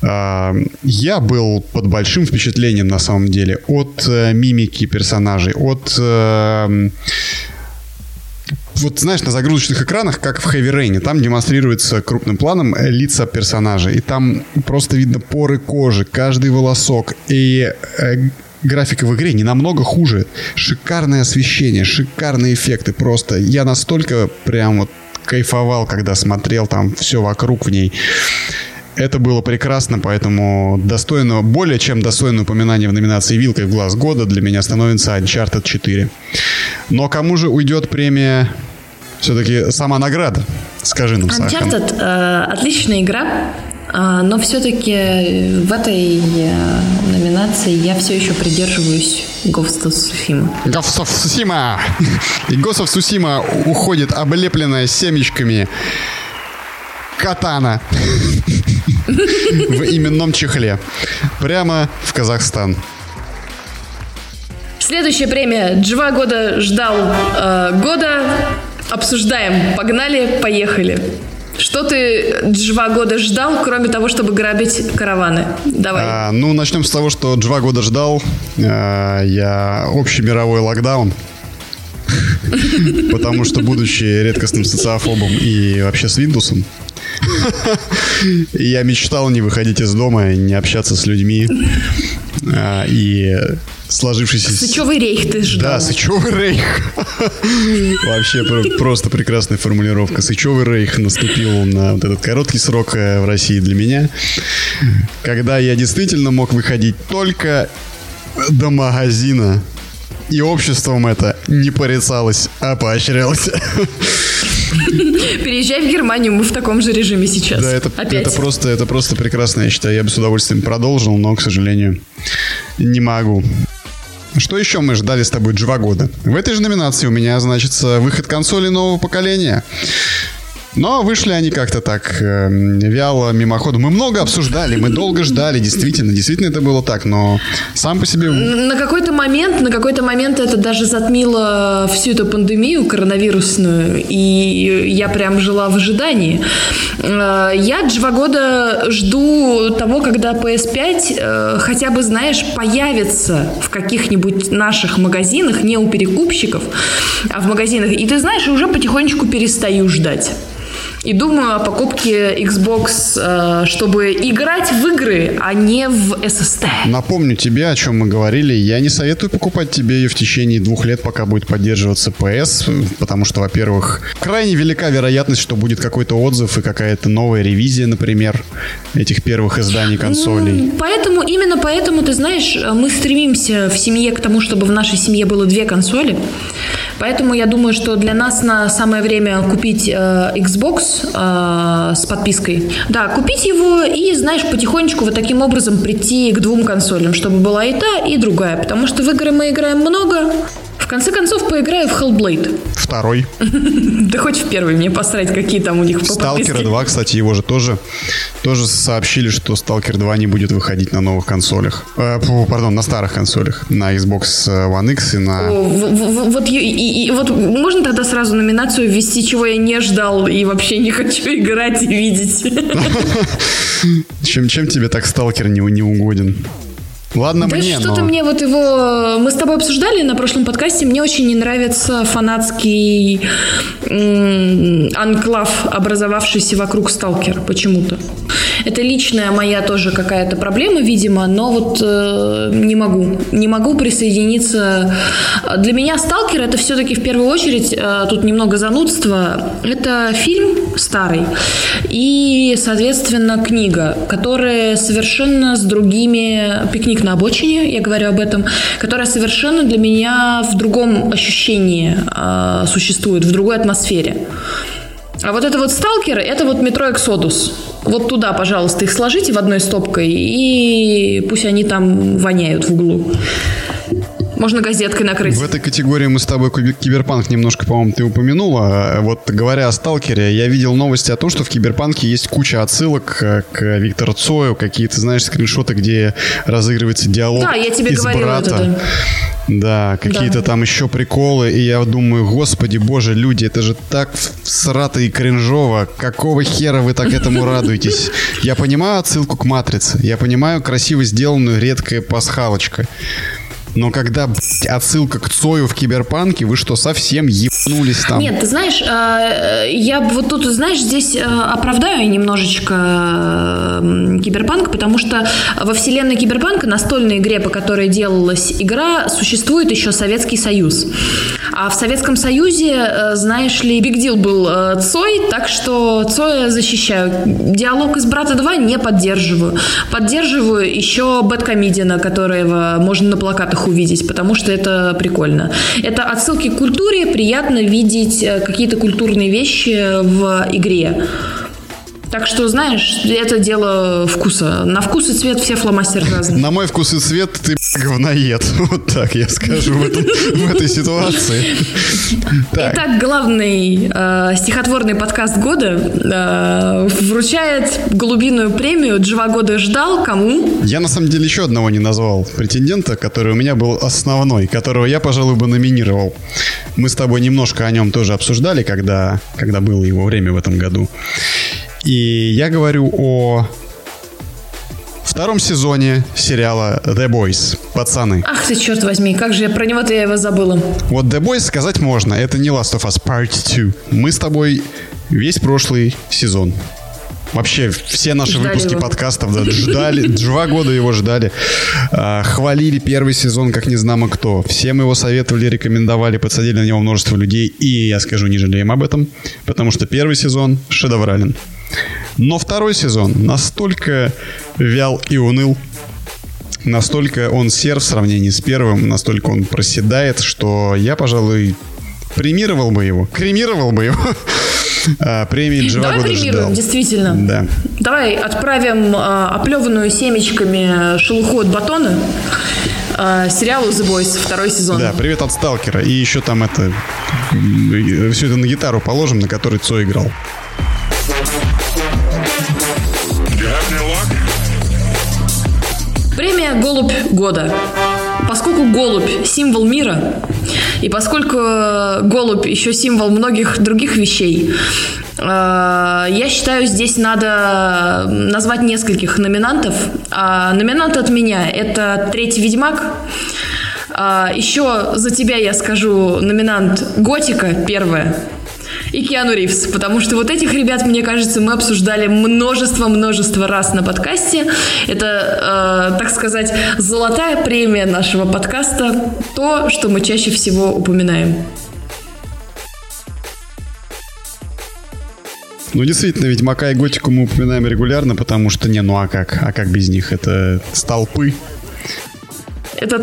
я был под большим впечатлением, на самом деле, от мимики персонажей, от... Вот знаешь, на загрузочных экранах, как в Heavy Rain, там демонстрируется крупным планом лица персонажей. И там просто видно поры кожи, каждый волосок. И графика в игре не намного хуже. Шикарное освещение, шикарные эффекты просто. Я настолько прям вот кайфовал, когда смотрел там все вокруг в ней. Это было прекрасно, поэтому достойно, более чем достойное упоминание в номинации «Вилкой в глаз года» для меня становится Uncharted 4. Но кому же уйдет премия, все-таки сама награда? Скажи нам, Сахан. Uncharted отличная игра, но все-таки в этой номинации я все еще придерживаюсь Ghost of Tsushima. Ghost of Tsushima! И Ghost of Tsushima уходит облепленная семечками катана в именном чехле. Прямо в Казахстан. Следующая премия. Джива года ждал года. Обсуждаем. Погнали, поехали. Что ты 2 года ждал, кроме того, чтобы грабить караваны? Давай. Ну, начнем с того, что 2 года ждал. Я общемировой локдаун. Потому что, будучи редкостным социофобом и вообще с Windows, я мечтал не выходить из дома, не общаться с людьми. И сложившийся... Сычевый рейх ты ждал. Да, сычевый рейх. Вообще просто прекрасная формулировка. Сычевый рейх наступил на вот этот короткий срок в России для меня, когда я действительно мог выходить только до магазина. И обществом это не порицалось, а поощрялось. Переезжай в Германию, мы в таком же режиме сейчас. Да, это просто прекрасно, я считаю. Я бы с удовольствием продолжил, но, к сожалению, не могу. Что еще мы ждали с тобой 2 года? В этой же номинации у меня значится выход консолей нового поколения. Но вышли они как-то так вяло, мимоходом. Мы много обсуждали, мы долго ждали, действительно это было так, но сам по себе... На какой-то момент это даже затмило всю эту пандемию коронавирусную, и я прям жила в ожидании. Я 2 года жду того, когда PS5 хотя бы, знаешь, появится в каких-нибудь наших магазинах, не у перекупщиков, а в магазинах. И ты знаешь, уже потихонечку перестаю ждать. И думаю о покупке Xbox, чтобы играть в игры, а не в SSD. Напомню тебе, о чем мы говорили. Я не советую покупать тебе ее в течение 2 лет, пока будет поддерживаться PS. Потому что, во-первых, крайне велика вероятность, что будет какой-то отзыв и какая-то новая ревизия, например, этих первых изданий консолей. Поэтому, именно поэтому, ты знаешь, мы стремимся в семье к тому, чтобы в нашей семье было 2 консоли. Поэтому я думаю, что для нас на самое время купить Xbox с подпиской. Да, купить его и, знаешь, потихонечку вот таким образом прийти к 2 консолям, чтобы была и та, и другая. Потому что в игры мы играем много. В конце концов, поиграю в Hellblade. 2. Да хоть в 1, мне посрать, какие там у них по подписке. Stalker 2, кстати, его же тоже сообщили, что Stalker 2 не будет выходить на новых консолях. Пардон, на старых консолях. На Xbox One X и на... Вот можно тогда сразу номинацию ввести, чего я не ждал и вообще не хочу играть и видеть? Чем тебе так Stalker не угоден? Ладно, да мне, что-то но... мне вот его... Мы с тобой обсуждали на прошлом подкасте. Мне очень не нравится фанатский анклав, образовавшийся вокруг Сталкера почему-то. Это личная моя тоже какая-то проблема, видимо, но вот не могу присоединиться. Для меня Сталкер — это все-таки в первую очередь, тут немного занудства, это фильм старый и, соответственно, книга, которая совершенно с другими... «Пикник на обочине», я говорю об этом, которая совершенно для меня в другом ощущении существует, в другой атмосфере. А вот это вот «Сталкер», это вот «Метро Эксодус». Вот туда, пожалуйста, их сложите в одной стопкой, и пусть они там воняют в углу. Можно газеткой накрыть. В этой категории мы с тобой «Киберпанк» немножко, по-моему, ты упомянула. Вот говоря о «Сталкере», я видел новости о том, что в «Киберпанке» есть куча отсылок к Виктору Цою, какие-то, знаешь, скриншоты, где разыгрывается диалог. Да, я тебе говорила это. Да, какие-то там еще приколы. И я думаю, господи, боже, люди, это же так всрато и кринжово. Какого хера вы так этому радуетесь? Я понимаю отсылку к «Матрице». Я понимаю красиво сделанную редкая пасхалочка. Но когда отсылка к Цою в «Киберпанке», вы что, совсем ебнулись там? Нет, ты знаешь, я вот тут, знаешь, здесь оправдаю немножечко «Киберпанк», потому что во вселенной «Киберпанка», настольной игре, по которой делалась игра, существует еще Советский Союз. А в Советском Союзе, знаешь ли, big deal был Цой, так что Цоя защищаю. Диалог из «Брата 2» не поддерживаю. Поддерживаю еще бэдкомедиана, которого можно на плакатах увидеть, потому что это прикольно. Это отсылки к культуре, приятно видеть какие-то культурные вещи в игре. Так что, знаешь, это дело вкуса. На вкус и цвет все фломастеры разные. На мой вкус и цвет ты говноед. Вот так я скажу в этой ситуации. Итак, главный стихотворный подкаст года вручает голубиную премию. 2 года ждал. Кому? Я на самом деле еще одного не назвал претендента, который у меня был основной, которого я, пожалуй, бы номинировал. Мы с тобой немножко о нем тоже обсуждали, когда было его время в этом году. И я говорю о втором сезоне сериала The Boys. Пацаны. Ах ты, черт возьми, как же я про него-то я его забыла. Вот The Boys сказать можно, это не Last of Us Part Two. Мы с тобой весь прошлый сезон, вообще все наши ждали выпуски его. Подкастов, да, ждали, 2 года его ждали. Хвалили первый сезон, как незнамо кто. Всем его советовали, рекомендовали, подсадили на него множество людей. И я скажу, не жалеем об этом, потому что первый сезон шедеврален. Но второй сезон настолько вял и уныл, настолько он сер в сравнении с первым, настолько он проседает, что я, пожалуй, кремировал бы его. Премии Джива года ждал. Действительно. Да. Давай отправим оплеванную семечками шелуху от батона сериалу The Boys, второй сезон. Да, привет от Сталкера. И еще там это все это на гитару положим, на которой Цой играл. Премия «Голубь года». Поскольку голубь – символ мира, и поскольку голубь еще символ многих других вещей, я считаю, здесь надо назвать нескольких номинантов. Номинант от меня – это третий «Ведьмак». Еще за тебя я скажу номинант «Готика» первая. И Киану Ривз, потому что вот этих ребят, мне кажется, мы обсуждали множество раз на подкасте. Это, так сказать, золотая премия нашего подкаста, то, что мы чаще всего упоминаем. Ну, действительно, «Ведьмака» и «Готику» мы упоминаем регулярно, потому что, а как без них? Это столпы. Это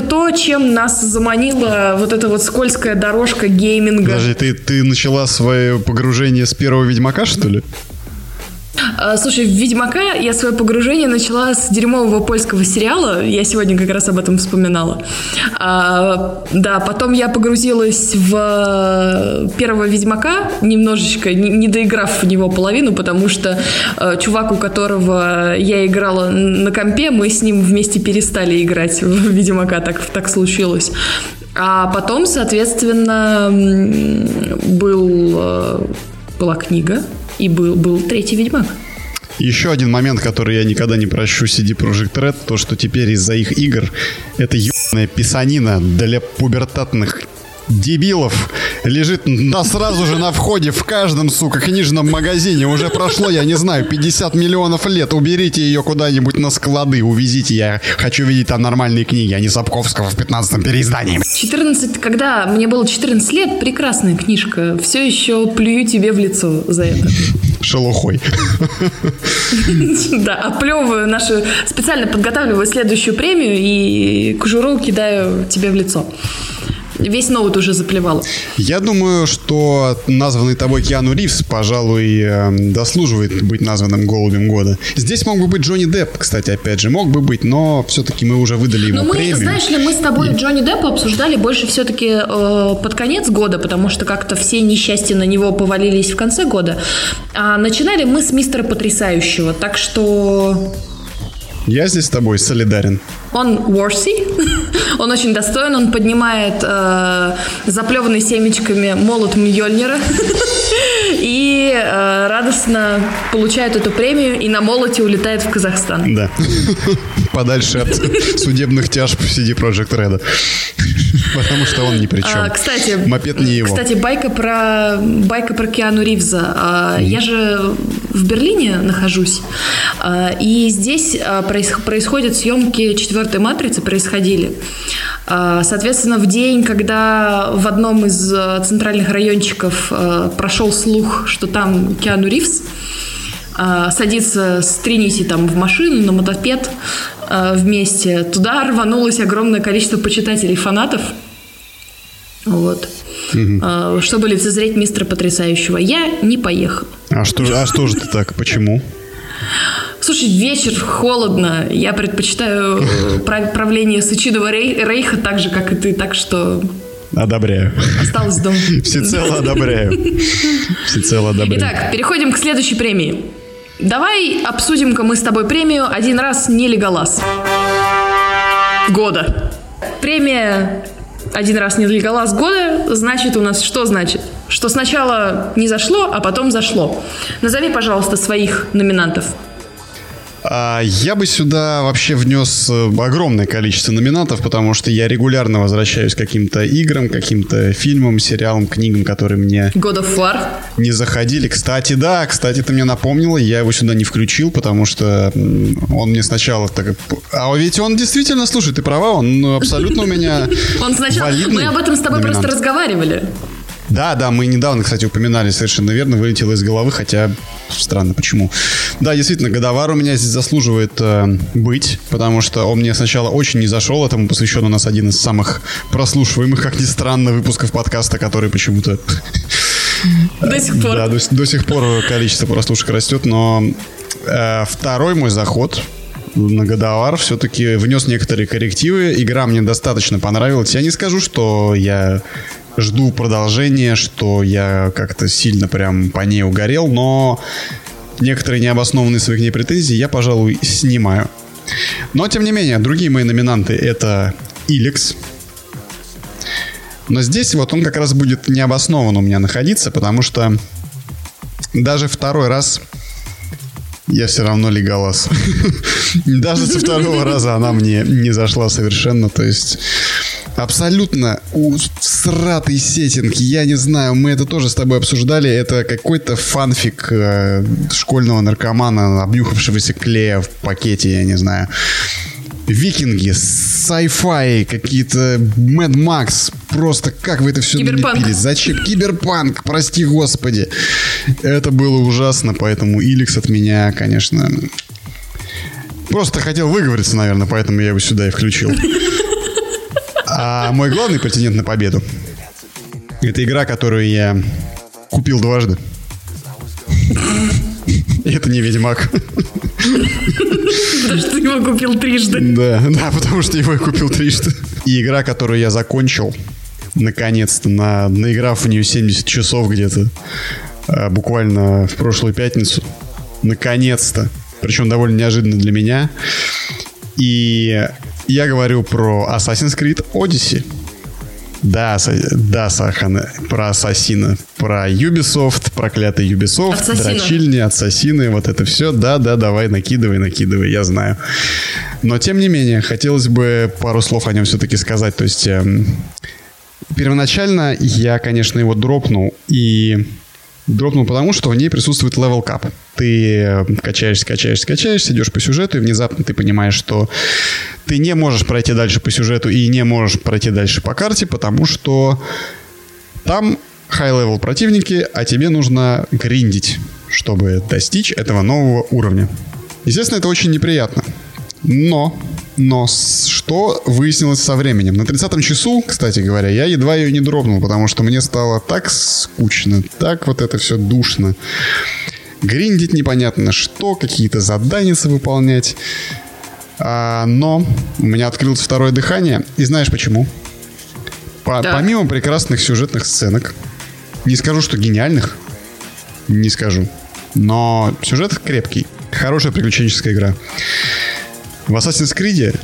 то, чем нас заманила вот эта вот скользкая дорожка гейминга. Подожди, ты начала свое погружение с первого «Ведьмака», что ли? Слушай, в «Ведьмака» я свое погружение начала с дерьмового польского сериала. Я сегодня как раз об этом вспоминала. Да, потом я погрузилась в первого «Ведьмака», немножечко, не доиграв в него половину, потому что чувак, у которого я играла на компе, мы с ним вместе перестали играть в «Ведьмака», так случилось. А потом, соответственно, была книга. И был третий «Ведьмак». Еще один момент, который я никогда не прощу CD Projekt Red, то, что теперь из-за их игр эта ебаная писанина для пубертатных дебилов лежит сразу же на входе в каждом, сука, книжном магазине. Уже прошло, я не знаю, 50 миллионов лет. Уберите ее куда-нибудь на склады, увезите. Я хочу видеть там нормальные книги, а не Сапковского в 15-м переиздании. 14, когда мне было 14 лет, прекрасная книжка. Все еще плюю тебе в лицо за это. Шелухой. Да, оплевываю нашу... Специально подготавливаю следующую премию и кожуру кидаю тебе в лицо. Весь ноут уже заплевал. Я думаю, что названный тобой Киану Ривз, пожалуй, заслуживает быть названным «Голубем года». Здесь мог бы быть Джонни Депп, кстати, опять же. Мог бы быть, но все-таки мы уже выдали ему премию. Знаешь ли, мы с тобой Джонни Деппа обсуждали больше все-таки под конец года, потому что как-то все несчастья на него повалились в конце года. А начинали мы с «Мистера Потрясающего», так что... Я здесь с тобой солидарен. Он worthy, он очень достоин, он поднимает заплеванный семечками молот Мьёльнира и радостно получает эту премию и на молоте улетает в Казахстан. Да, подальше от судебных тяжб CD Projekt Red, потому что он ни при чем. Кстати, мопед не его. Кстати, байка про Киану Ривза. Я же в Берлине нахожусь, и здесь происходят съемки 4-й «Матрицы», происходили. Соответственно, в день, когда в одном из центральных райончиков прошел слух, что там Киану Ривз садится с Тринити там в машину, на мотопед вместе, туда рванулось огромное количество почитателей, фанатов. Вот. Угу. Чтобы лицезреть «Мистера Потрясающего». Я не поехала. А что же ты так? Почему? Слушай, вечер, холодно. Я предпочитаю правление Сычидова Рейха так же, как и ты, так что... Одобряю. Осталось дома. Всецело одобряю. Итак, переходим к следующей премии. Давай обсудим-ка мы с тобой премию «Один раз не Леголас» года. Премия один раз не Legolas года, значит у нас что значит? Что сначала не зашло, а потом зашло. Назови, пожалуйста, своих номинантов. Я бы сюда вообще внес огромное количество номинантов, потому что я регулярно возвращаюсь к каким-то играм, каким-то фильмам, сериалам, книгам, которые мне... God of War. Не заходили. Кстати, да, кстати, ты мне напомнила, я его сюда не включил, потому что он мне сначала так... А ведь он действительно, слушай, ты права, он абсолютно у меня... Он сначала... Мы об этом с тобой просто разговаривали. Да, да, мы недавно, кстати, упоминали, совершенно верно, вылетело из головы, хотя странно, почему. Да, действительно, Годовар у меня здесь заслуживает быть, потому что он мне сначала очень не зашел, этому посвящен у нас один из самых прослушиваемых, как ни странно, выпусков подкаста, который почему-то... До сих пор. Да, до сих пор количество прослушек растет, но второй мой заход... на Годовар все-таки внес некоторые коррективы. Игра мне достаточно понравилась. Я не скажу, что я жду продолжения, что я как-то сильно прям по ней угорел, но некоторые необоснованные свои к ней претензии я, пожалуй, снимаю. Но, тем не менее, другие мои номинанты — это Иликс. Но здесь вот он как раз будет необоснованно у меня находиться, потому что даже второй раз... я все равно Леголас. Даже со второго раза она мне не зашла совершенно. То есть абсолютно усратый сеттинг. Я не знаю, мы это тоже с тобой обсуждали. Это какой-то фанфик школьного наркомана, обнюхавшегося клея в пакете, я не знаю. Викинги, sci-fi, какие-то Mad Max. Просто как вы это все налепили? Зачем? Киберпанк, прости господи. Это было ужасно, поэтому Иликс от меня, конечно... Просто хотел выговориться, наверное, поэтому я его сюда и включил. А мой главный претендент на победу — это игра, которую я купил дважды. Это не Ведьмак. Потому что ты его купил трижды. Да, потому что его я купил трижды. И игра, которую я закончил, наконец-то, наиграв в нее 70 часов где-то, буквально в прошлую пятницу. Наконец-то. Причем довольно неожиданно для меня. И я говорю про Assassin's Creed Odyssey. Да, Сахан, про Ассасина, про Ubisoft, проклятый Ubisoft, дрочильни, Ассасины, вот это все. Да, давай, накидывай, я знаю. Но, тем не менее, хотелось бы пару слов о нем все-таки сказать. То есть, первоначально я, конечно, его дропнул. И дропнул потому, что в ней присутствует левел-кап. Ты качаешься, идешь по сюжету, и внезапно ты понимаешь, что ты не можешь пройти дальше по сюжету и не можешь пройти дальше по карте, потому что там хай-левел противники, а тебе нужно гриндить, чтобы достичь этого нового уровня. Естественно, это очень неприятно. Но что выяснилось со временем? На 30-м часу, кстати говоря, я едва ее не дропнул, потому что мне стало так скучно, так вот это все душно. Гриндить непонятно что, какие-то заданицы выполнять. Но у меня открылось второе дыхание. И знаешь почему? Помимо прекрасных сюжетных сценок, не скажу, что гениальных, не скажу, но сюжет крепкий, хорошая приключенческая игра. В Assassin's Creed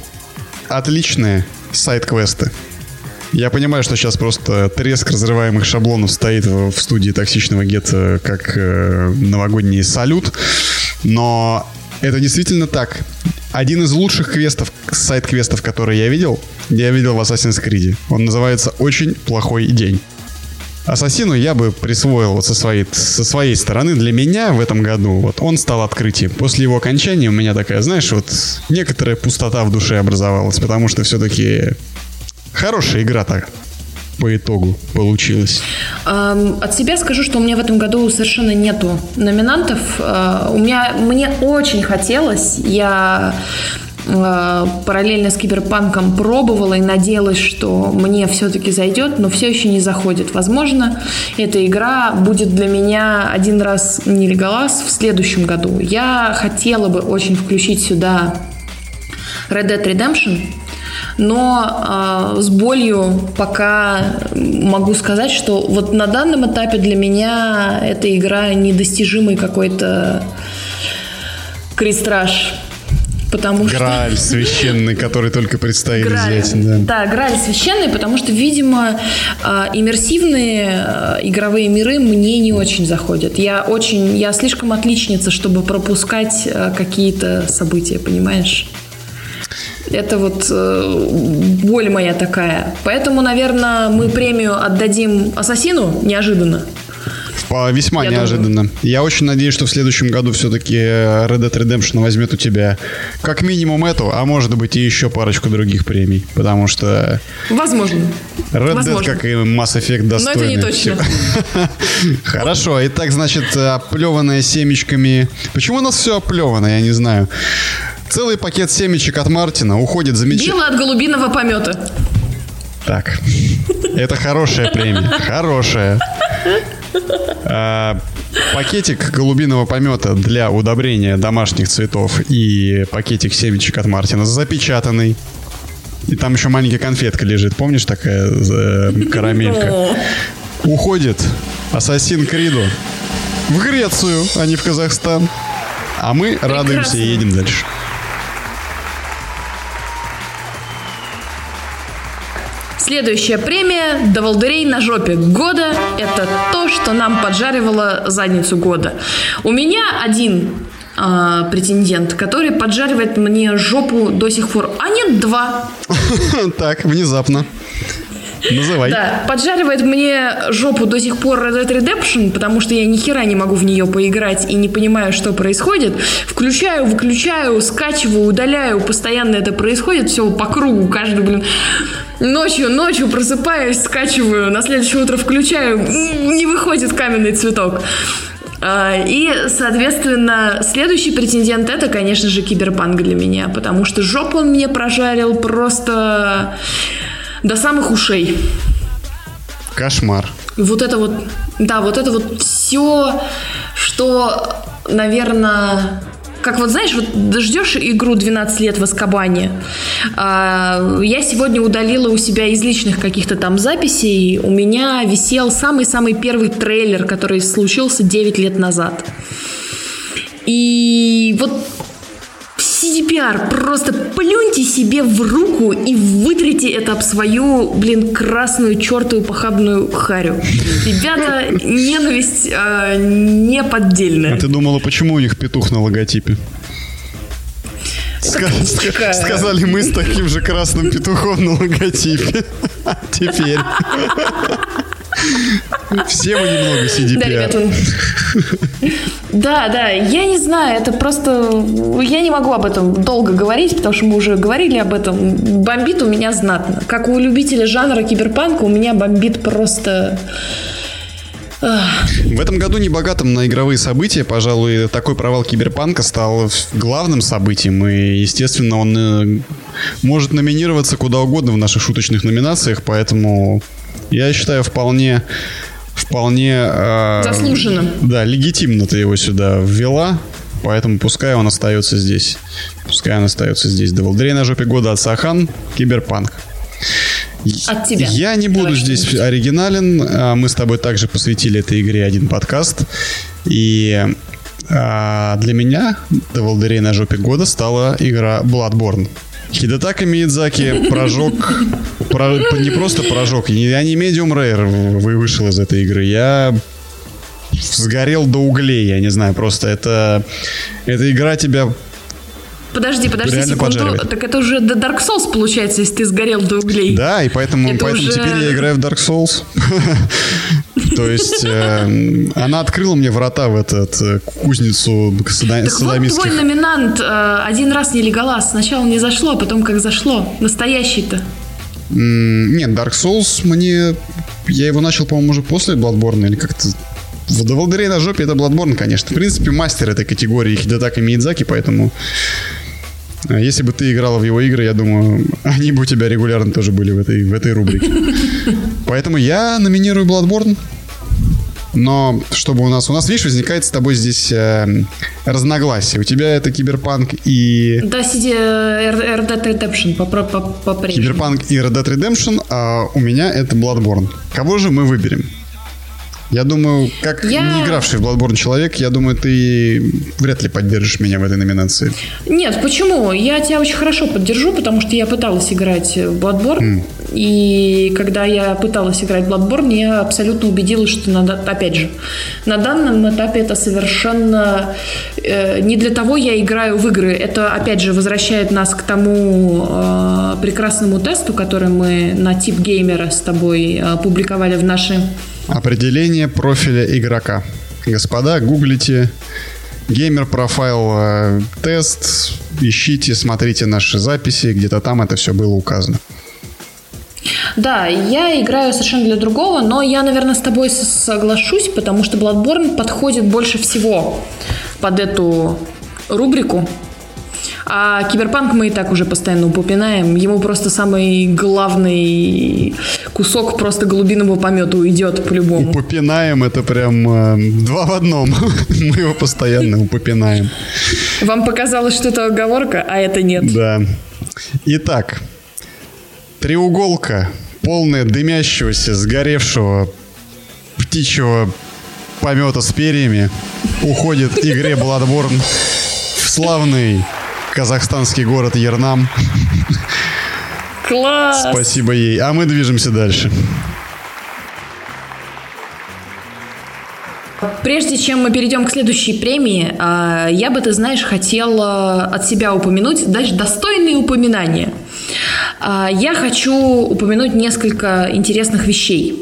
отличные сайд-квесты. Я понимаю, что сейчас просто треск разрываемых шаблонов стоит в студии Токсичного Гетто, как новогодний салют. Но это действительно так. Один из лучших квестов, сайд-квестов, которые я видел в Assassin's Creed. Он называется «Очень плохой день». Ассасину я бы присвоил со своей стороны. Для меня в этом году вот он стал открытием. После его окончания у меня такая, знаешь, вот некоторая пустота в душе образовалась, потому что все-таки хорошая игра так по итогу получилась. От себя скажу, что у меня в этом году совершенно нету номинантов. Мне очень хотелось, я параллельно с Киберпанком пробовала и надеялась, что мне все-таки зайдет, но все еще не заходит. Возможно, эта игра будет для меня один раз не Леголас в следующем году. Я хотела бы очень включить сюда Red Dead Redemption, но с болью пока могу сказать, что вот на данном этапе для меня эта игра недостижимый какой-то крестраж. потому что... Грааль священный, который только предстоит взять. Да, Грааль священный, потому что, видимо, иммерсивные игровые миры мне не очень заходят. Я слишком отличница, чтобы пропускать какие-то события, понимаешь? Это вот боль моя такая. Поэтому, наверное, мы премию отдадим Ассасину неожиданно. Весьма неожиданно. Я очень надеюсь, что в следующем году все-таки Red Dead Redemption возьмет у тебя как минимум эту, а может быть и еще парочку других премий, потому что... Возможно. Red Dead, как и Mass Effect, достойный. Но это не точно. Хорошо. Итак, значит, оплеванное семечками... Почему у нас все оплевано, я не знаю. Целый пакет семечек от Мартина уходит замечательно. Бело от голубиного помета. Так. Это хорошая премия. Хорошая. Пакетик голубиного помета для удобрения домашних цветов и пакетик семечек от Мартина запечатанный. И там еще маленькая конфетка лежит. Помнишь, такая карамелька? Уходит Assassin's Creed в Грецию, а не в Казахстан. А мы прекрасно радуемся и едем дальше. Следующая премия «До волдырей на жопе года» — это то, что нам поджаривало задницу года. У меня один претендент, который поджаривает мне жопу до сих пор. А нет, два. Так, внезапно. Называй. Да, поджаривает мне жопу до сих пор Red Dead Redemption, потому что я ни хера не могу в нее поиграть и не понимаю, что происходит. Включаю, выключаю, скачиваю, удаляю, постоянно это происходит, все по кругу, каждый, блин, ночью просыпаюсь, скачиваю, на следующее утро включаю, не выходит каменный цветок. И, соответственно, следующий претендент — это, конечно же, Киберпанк для меня, потому что жопу он мне прожарил просто... до самых ушей. Кошмар. Вот это все, что, наверное... Как вот, знаешь, вот ждешь игру 12 лет в Азкабане. Я сегодня удалила у себя из личных каких-то там записей. У меня висел самый-самый первый трейлер, который случился 9 лет назад. И вот... CDPR, просто плюньте себе в руку и вытрите это об свою, блин, красную чертову похабную харю. Ребята, ненависть неподдельная. А ты думала, почему у них петух на логотипе? Сказали мы с таким же красным петухом на логотипе. Теперь... Все мы немного CDPR. Да, ребята. Да, я не знаю, это просто... Я не могу об этом долго говорить, потому что мы уже говорили об этом. Бомбит у меня знатно. Как у любителя жанра киберпанка, у меня бомбит просто... В этом году, небогатым на игровые события, пожалуй, такой провал киберпанка стал главным событием. И, естественно, он может номинироваться куда угодно в наших шуточных номинациях, поэтому... Я считаю, вполне заслуженно. Да, легитимно ты его сюда ввела, поэтому пускай он остается здесь. До волдырей на жопе года от Сахан, Киберпанк. От тебя. Я не буду здесь оригинален. Мы с тобой также посвятили этой игре один подкаст. И для меня до волдырей на жопе года стала игра Bloodborne. Хидетака Миядзаки прожег... не просто прожег. Я не Medium Rare вышел из этой игры. Я сгорел до углей. Я не знаю, просто эта игра тебя... Подожди реально секунду. Поджаривает. Так это уже до Dark Souls получается, если ты сгорел до углей. Да, и поэтому теперь я играю в Dark Souls. То есть она открыла мне врата в эту кузницу садомистских. Так вот твой номинант один раз не Леголас. Сначала не зашло, а потом как зашло. Настоящий-то. Нет, Dark Souls мне... Я его начал, по-моему, уже после Bloodborne или как-то... До волдырей на жопе это Bloodborne, конечно. В принципе, мастер этой категории Хидетака Миядзаки, поэтому... Если бы ты играла в его игры, я думаю, они бы у тебя регулярно тоже были в этой рубрике. Поэтому я номинирую Bloodborne. Но чтобы у нас, видишь, возникает с тобой здесь разногласие. У тебя это Киберпанк и... Да, Red Dead Redemption по премии. Киберпанк и Red Dead Redemption, а у меня это Bloodborne. Кого же мы выберем? Я думаю, как не игравший в Bloodborne человек, я думаю, ты вряд ли поддержишь меня в этой номинации. Нет, почему? Я тебя очень хорошо поддержу, потому что я пыталась играть в Bloodborne. И когда я пыталась играть в Bloodborne, я абсолютно убедилась, что, опять же, на данном этапе это совершенно не для того я играю в игры. Это, опять же, возвращает нас к тому прекрасному тесту, который мы на тип геймера с тобой публиковали в нашей... Определение профиля игрока. Господа, гуглите Gamer Profile Test, ищите, смотрите наши записи, где-то там это все было указано. Да, я играю совершенно для другого, но я, наверное, с тобой соглашусь, потому что Bloodborne подходит больше всего под эту рубрику. А Киберпанк мы и так уже постоянно упоминаем. Ему просто самый главный кусок просто голубиного помета уйдет по-любому. Упоминаем, это прям два в одном. Мы его постоянно упоминаем. Вам показалось, что это оговорка, а это нет. Да. Итак, треуголка, полная дымящегося, сгоревшего птичьего помета с перьями, уходит в игре Bloodborne в славный... казахстанский город Ернам. Класс! Спасибо ей. А мы движемся дальше. Прежде чем мы перейдем к следующей премии, я бы, ты знаешь, хотела от себя упомянуть, даже достойные упоминания. Я хочу упомянуть несколько интересных вещей.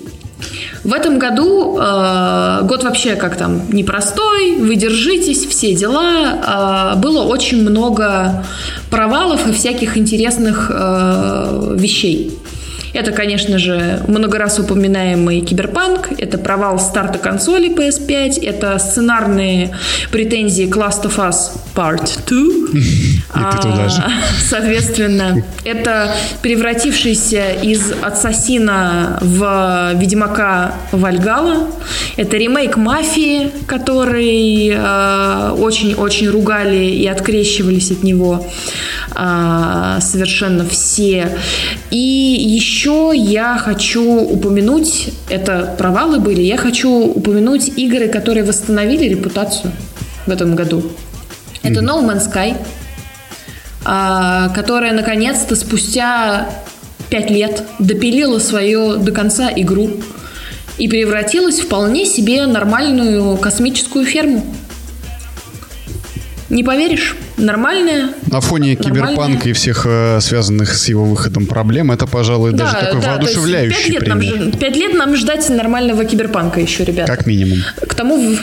В этом году год вообще как там непростой, вы держитесь, все дела. Было очень много провалов и всяких интересных вещей. Это, конечно же, много раз упоминаемый Киберпанк, это провал старта консоли PS5, это сценарные претензии к Last of Us Part Two. Соответственно, это превратившийся из Ассасина в Ведьмака Вальгалла. Это ремейк Мафии, который очень-очень ругали и открещивались от него совершенно все. И еще я хочу упомянуть, это провалы были, я хочу упомянуть игры, которые восстановили репутацию в этом году. Это No Man's Sky, которая наконец-то спустя 5 лет допилила свою до конца игру и превратилась в вполне себе нормальную космическую ферму. Не поверишь? Нормальная. На фоне Киберпанка и всех связанных с его выходом проблем, это, пожалуй, даже такой воодушевляющий пример. 5 лет нам ждать нормального Киберпанка еще, ребята. Как минимум. К тому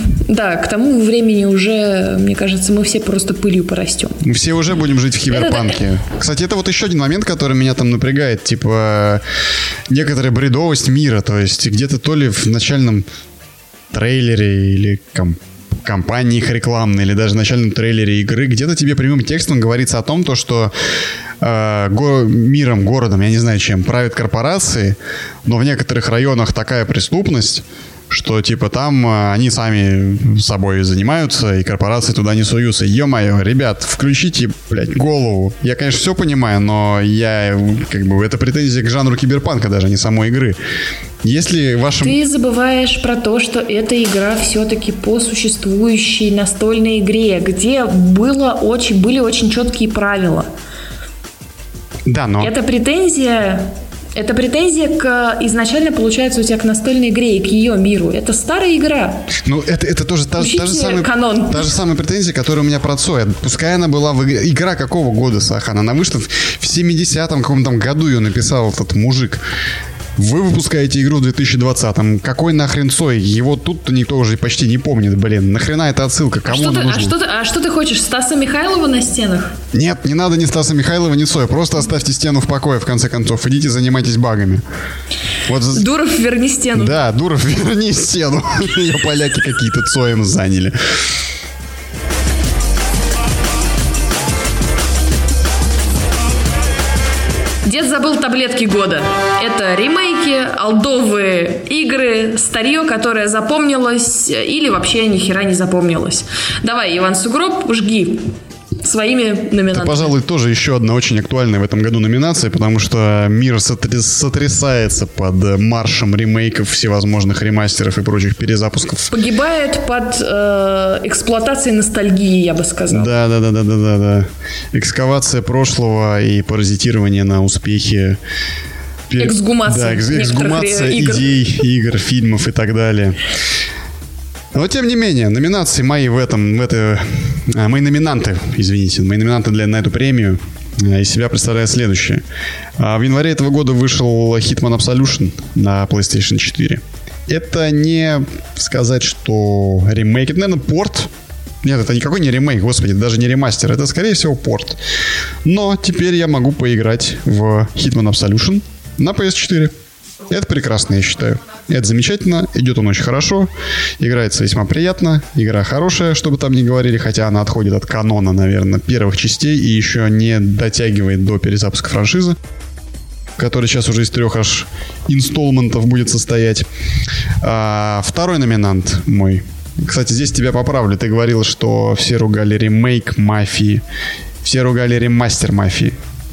времени уже, мне кажется, мы все просто пылью порастем. Мы все уже будем жить в Киберпанке. Кстати, это вот еще один момент, который меня там напрягает. Типа некоторая бредовость мира. То есть где-то то ли в начальном трейлере или компании их рекламной, или даже в начальном трейлере игры, где-то тебе прямым текстом говорится о том, то, что миром, городом, я не знаю чем, правят корпорации, но в некоторых районах такая преступность, что типа там они сами собой занимаются, и корпорации туда не суются. Ё-моё, ребят, включите, блядь, голову. Я, конечно, все понимаю, но я, это претензия к жанру киберпанка даже, не самой игры. Если вашим... Ты забываешь про то, что эта игра все-таки по существующей настольной игре, где были очень четкие правила. Да, но... Это претензия к изначально, получается, у тебя к настольной игре и к ее миру. Это старая игра. Ну, это тоже та же самая претензия, которая у меня про Цоя. Пускай она была в игре. Игра какого года, Сахан? Она вышла в 70-м каком-то году, ее написал этот мужик. Вы выпускаете игру в 2020-м. Какой нахрен Цой? Его тут-то никто уже почти не помнит, блин. Нахрена эта отсылка? Кому она нужна? Что ты хочешь? Стаса Михайлова на стенах? Нет, не надо ни Стаса Михайлова, ни Цоя. Просто оставьте стену в покое, в конце концов. Идите, занимайтесь багами. Вот... Дуров, верни стену. Да, Дуров, верни стену. Ее поляки какие-то Цоем заняли. Дед забыл таблетки года. Это ремейки, олдовые игры, старье, которое запомнилось или вообще ни хера не запомнилось. Давай, Иван Сугроб, жги. своими номинантами. Это, пожалуй, тоже еще одна очень актуальная в этом году номинация, потому что мир сотрясается под маршем ремейков, всевозможных ремастеров и прочих перезапусков. Погибает под эксплуатацией ностальгии, я бы сказал. Да. Экскавация прошлого и паразитирование на успехе. Эксгумация. Да, эксгумация идей, игр, фильмов и так далее. Но, тем не менее, номинации мои в этом... Мои номинанты на эту премию из себя представляют следующее. В январе этого года вышел Hitman Absolution на PlayStation 4. Это не сказать, что ремейк. Это, наверное, порт. Нет, это никакой не ремейк, господи, это даже не ремастер. Это, скорее всего, порт. Но теперь я могу поиграть в Hitman Absolution на PS4. Это прекрасно, я считаю. Это замечательно, идет он очень хорошо, играется весьма приятно, игра хорошая, что бы там ни говорили, хотя она отходит от канона, наверное, первых частей и еще не дотягивает до перезапуска франшизы, который сейчас уже из 3 аж инсталментов будет состоять. Второй номинант мой. Кстати, здесь тебя поправлю, ты говорила, что все ругали ремейк «Мафии», все ругали ремастер «Мафии».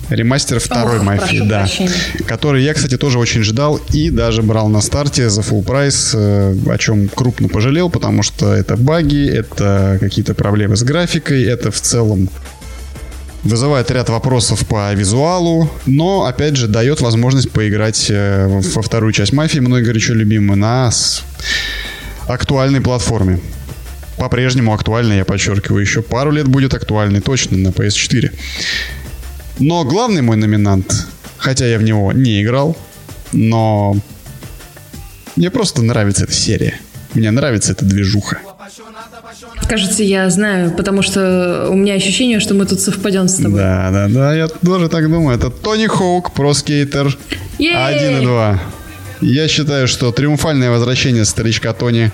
Ремастер второй «Мафии», да. Прощения. Который я, кстати, тоже очень ждал и даже брал на старте за full прайс, о чем крупно пожалел, потому что это баги, это какие-то проблемы с графикой, это в целом вызывает ряд вопросов по визуалу, но, опять же, дает возможность поиграть во вторую часть «Мафии», мной горячо любимой, на актуальной платформе. По-прежнему актуальной, я подчеркиваю, еще пару лет будет актуальной, точно, на PS4. Но главный мой номинант, хотя я в него не играл, но мне просто нравится эта серия. Мне нравится эта движуха. Кажется, я знаю, потому что у меня ощущение, что мы тут совпадем с тобой. Да, я тоже так думаю. Это Tony Hawk Pro Skater 1 и 2. Я считаю, что триумфальное возвращение старичка Тони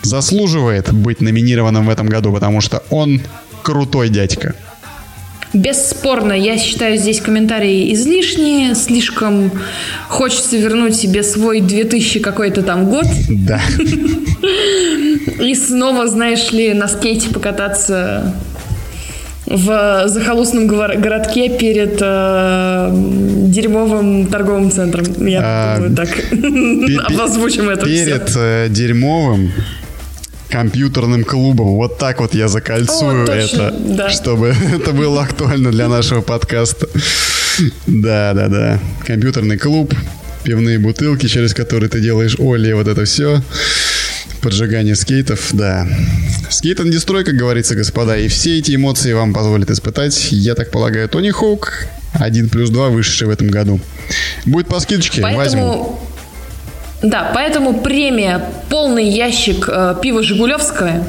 заслуживает быть номинированным в этом году, потому что он крутой дядька. Бесспорно, я считаю, здесь комментарии излишние, слишком хочется вернуть себе свой 2000 какой-то там год. Да. И снова, знаешь ли, на скейте покататься в захолустном городке перед дерьмовым торговым центром. Я думаю, так обозвучим это все. Перед дерьмовым компьютерным клубом. Вот так вот я закольцую это, да. Чтобы это было актуально для нашего подкаста. Да. Компьютерный клуб, пивные бутылки, через которые ты делаешь оли, вот это все. Поджигание скейтов, да. Скейт and Destroy, как говорится, господа. И все эти эмоции вам позволят испытать, я так полагаю, Tony Hawk 1+2, вышедший в этом году. Будет по скидочке, возьму. Да, поэтому премия «Полный ящик пива Жигулевского»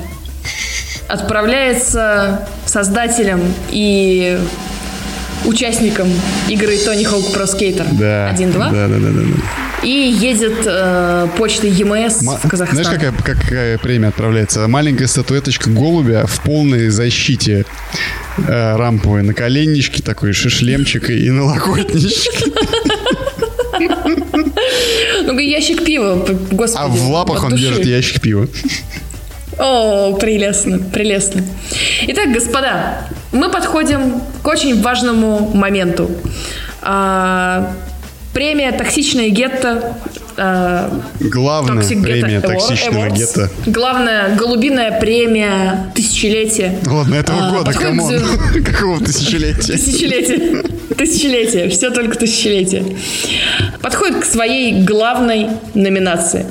отправляется создателям и участникам игры Tony Hawk Pro Skater 1-2. Да. И едет почтой ЕМС в Казахстан. Знаешь, какая премия отправляется? Маленькая статуэточка голубя в полной защите рамповой. На коленничке такой, шишлемчик и на локотничке. Ну-ка, ящик пива, господи. А в лапах он держит ящик пива. О, прелестно, прелестно. Итак, господа, мы подходим к очень важному моменту. Премия «Токсичное гетто». Главная премия «Токсичного гетто». Главная голубиная премия тысячелетия. Ладно, этого года, камон. Какого тысячелетия? Тысячелетие. Все только тысячелетие. Подходит к своей главной номинации.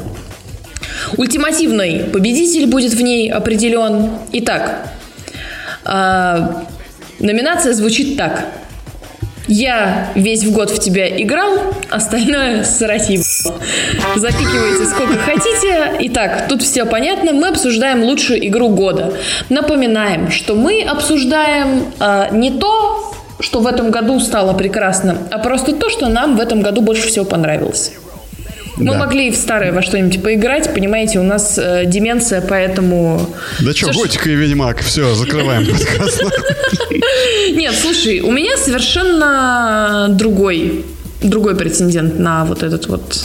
Ультимативный победитель будет в ней определен. Итак, номинация звучит так. Я весь в год в тебя играл, остальное сороти. Запикивайте сколько хотите. Итак, тут все понятно. Мы обсуждаем лучшую игру года. Напоминаем, что мы обсуждаем не то, что в этом году стало прекрасным, а просто то, что нам в этом году больше всего понравилось. Мы могли и в старое во что-нибудь поиграть, понимаете, у нас деменция, поэтому... Да что, Готика и Ведьмак, все, закрываем подкаст. Нет, слушай, у меня совершенно другой другой претендент на вот этот вот...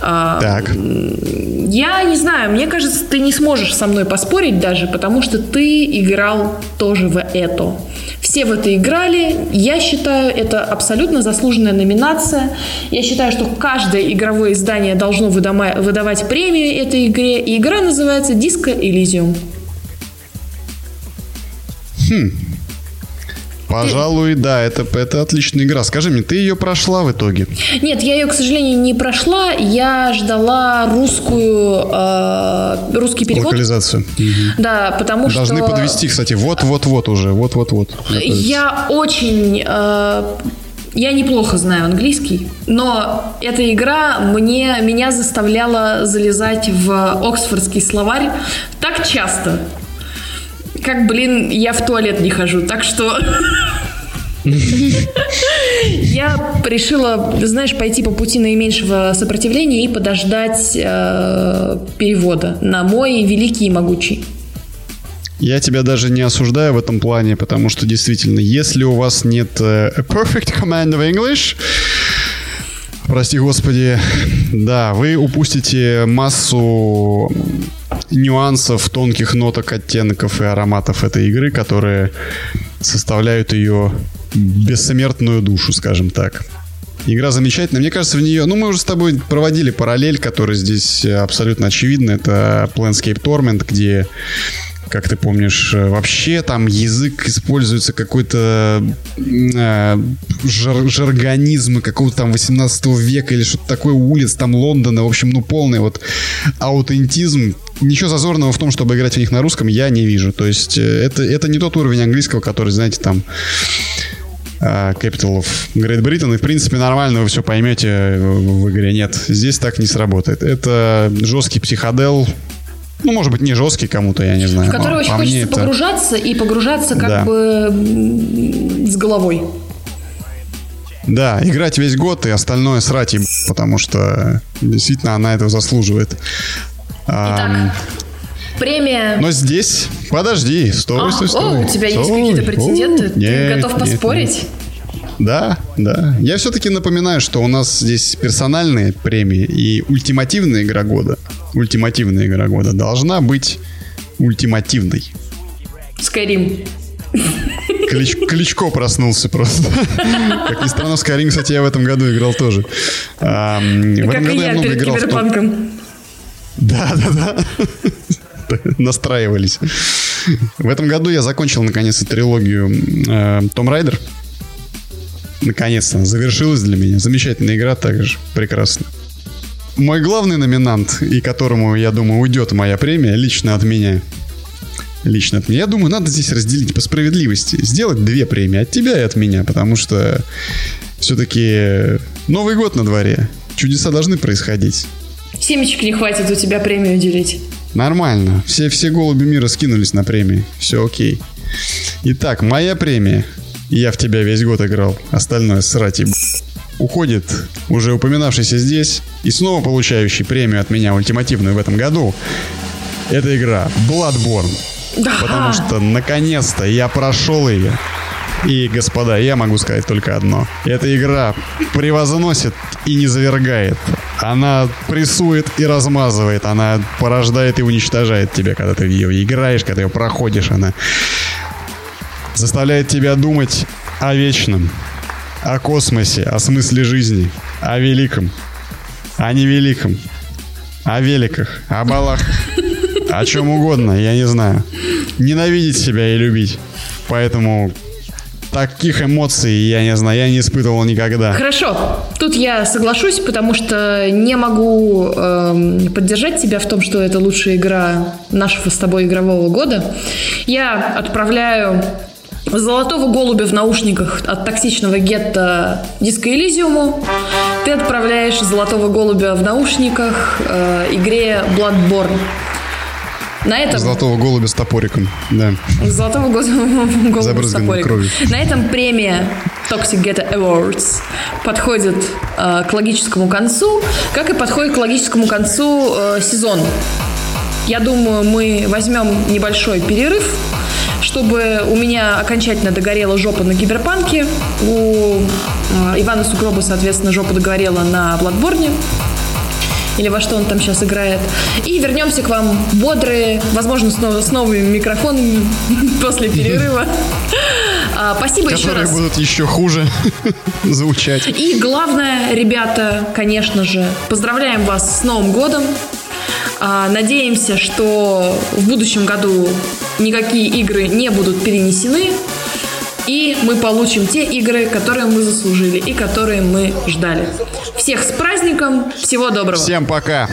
Так. Я не знаю, мне кажется, ты не сможешь со мной поспорить даже, потому что ты играл тоже в это. Все в это играли. Я считаю, это абсолютно заслуженная номинация. Я считаю, что каждое игровое издание должно выдавать премию этой игре. И игра называется «Disco Elysium». Пожалуй, да, это отличная игра. Скажи мне, ты ее прошла в итоге? Нет, я ее, к сожалению, не прошла. Я ждала русский перевод. Локализацию. Да, потому что... Должны подвести, кстати, вот-вот-вот уже. Вот-вот-вот. Я неплохо знаю английский, но эта игра меня заставляла залезать в Оксфордский словарь так часто, как, я в туалет не хожу, так что я решила, пойти по пути наименьшего сопротивления и подождать перевода на мой великий и могучий. Я тебя даже не осуждаю в этом плане, потому что, действительно, если у вас нет a perfect command of English... Прости, господи. Да, вы упустите массу нюансов, тонких ноток, оттенков и ароматов этой игры, которые составляют ее бессмертную душу, скажем так. Игра замечательная. Мне кажется, в нее... мы уже с тобой проводили параллель, которая здесь абсолютно очевидна. Это Planescape Torment, где, как ты помнишь, вообще там язык используется какой-то жаргонизм какого-то там 18 века или что-то такое, улиц там Лондона. В общем, полный вот аутентизм. Ничего зазорного в том, чтобы играть в них на русском, я не вижу. То есть это не тот уровень английского, который, там... Capital of Great Britain. И, в принципе, нормально вы все поймете в игре. Нет, здесь так не сработает. Это жесткий психодел. Может быть, не жесткий кому-то, я не знаю. В который очень хочется погружаться, и погружаться как бы с головой. Да, играть весь год и остальное срать ебать, потому что действительно она этого заслуживает. Итак, премия... Но здесь... Подожди, стой. У тебя есть какие-то претенденты? Ты готов поспорить? Нет. Да. Я все-таки напоминаю, что у нас здесь персональные премии и ультимативная игра года. Ультимативная игра года должна быть ультимативной. Skyrim. Кличко проснулся просто. Как ни странно, в Skyrim, кстати, я в этом году играл тоже. Как и я перед Киберпанком. Да. Настраивались. В этом году я закончил, наконец-то, трилогию Tomb Raider. Наконец-то завершилась для меня. Замечательная игра, также прекрасно. Мой главный номинант, и которому, я думаю, уйдет моя премия, лично от меня. Я думаю, надо здесь разделить по справедливости. Сделать две премии, от тебя и от меня. Потому что все-таки Новый год на дворе. Чудеса должны происходить. Семечек не хватит у тебя премию делить. Нормально, все голуби мира скинулись на премии. Все окей. Итак, моя премия. Я в тебя весь год играл, остальное срать еб... Уходит уже упоминавшийся здесь и снова получающий премию от меня ультимативную в этом году. Это игра Bloodborne. Да. Потому что наконец-то я прошел ее. И, господа, я могу сказать только одно. Эта игра превозносит и не завергает. Она прессует и размазывает. Она порождает и уничтожает тебя, когда ты в ее играешь, когда ее проходишь. Она... заставляет тебя думать о вечном, о космосе, о смысле жизни, о великом, о невеликом, о великах, о балах, о чем угодно, я не знаю. Ненавидеть себя и любить. Поэтому таких эмоций, я не испытывал никогда. Хорошо, тут я соглашусь, потому что не могу поддержать тебя в том, что это лучшая игра нашего с тобой игрового года. Я отправляю золотого голубя в наушниках от токсичного гетто Disco Elysium. Ты отправляешь золотого голубя в наушниках игре Bloodborne. На этом... Золотого голубя с топориком, да. Золотого голубя с топориком. На этом премия Toxic Ghetto Awards подходит к логическому концу, как и подходит к логическому концу сезон. Я думаю, мы возьмем небольшой перерыв, чтобы у меня окончательно догорела жопа на Киберпанке, у Ивана Сугроба, соответственно, жопа догорела на Bloodborne, или во что он там сейчас играет. И вернемся к вам бодрые, возможно, с новыми микрофонами после перерыва. Спасибо еще раз. Которые будут еще хуже звучать. И главное, ребята, конечно же, поздравляем вас с Новым годом. Надеемся, что в будущем году никакие игры не будут перенесены. И мы получим те игры, которые мы заслужили и которые мы ждали. Всех с праздником, всего доброго. Всем пока.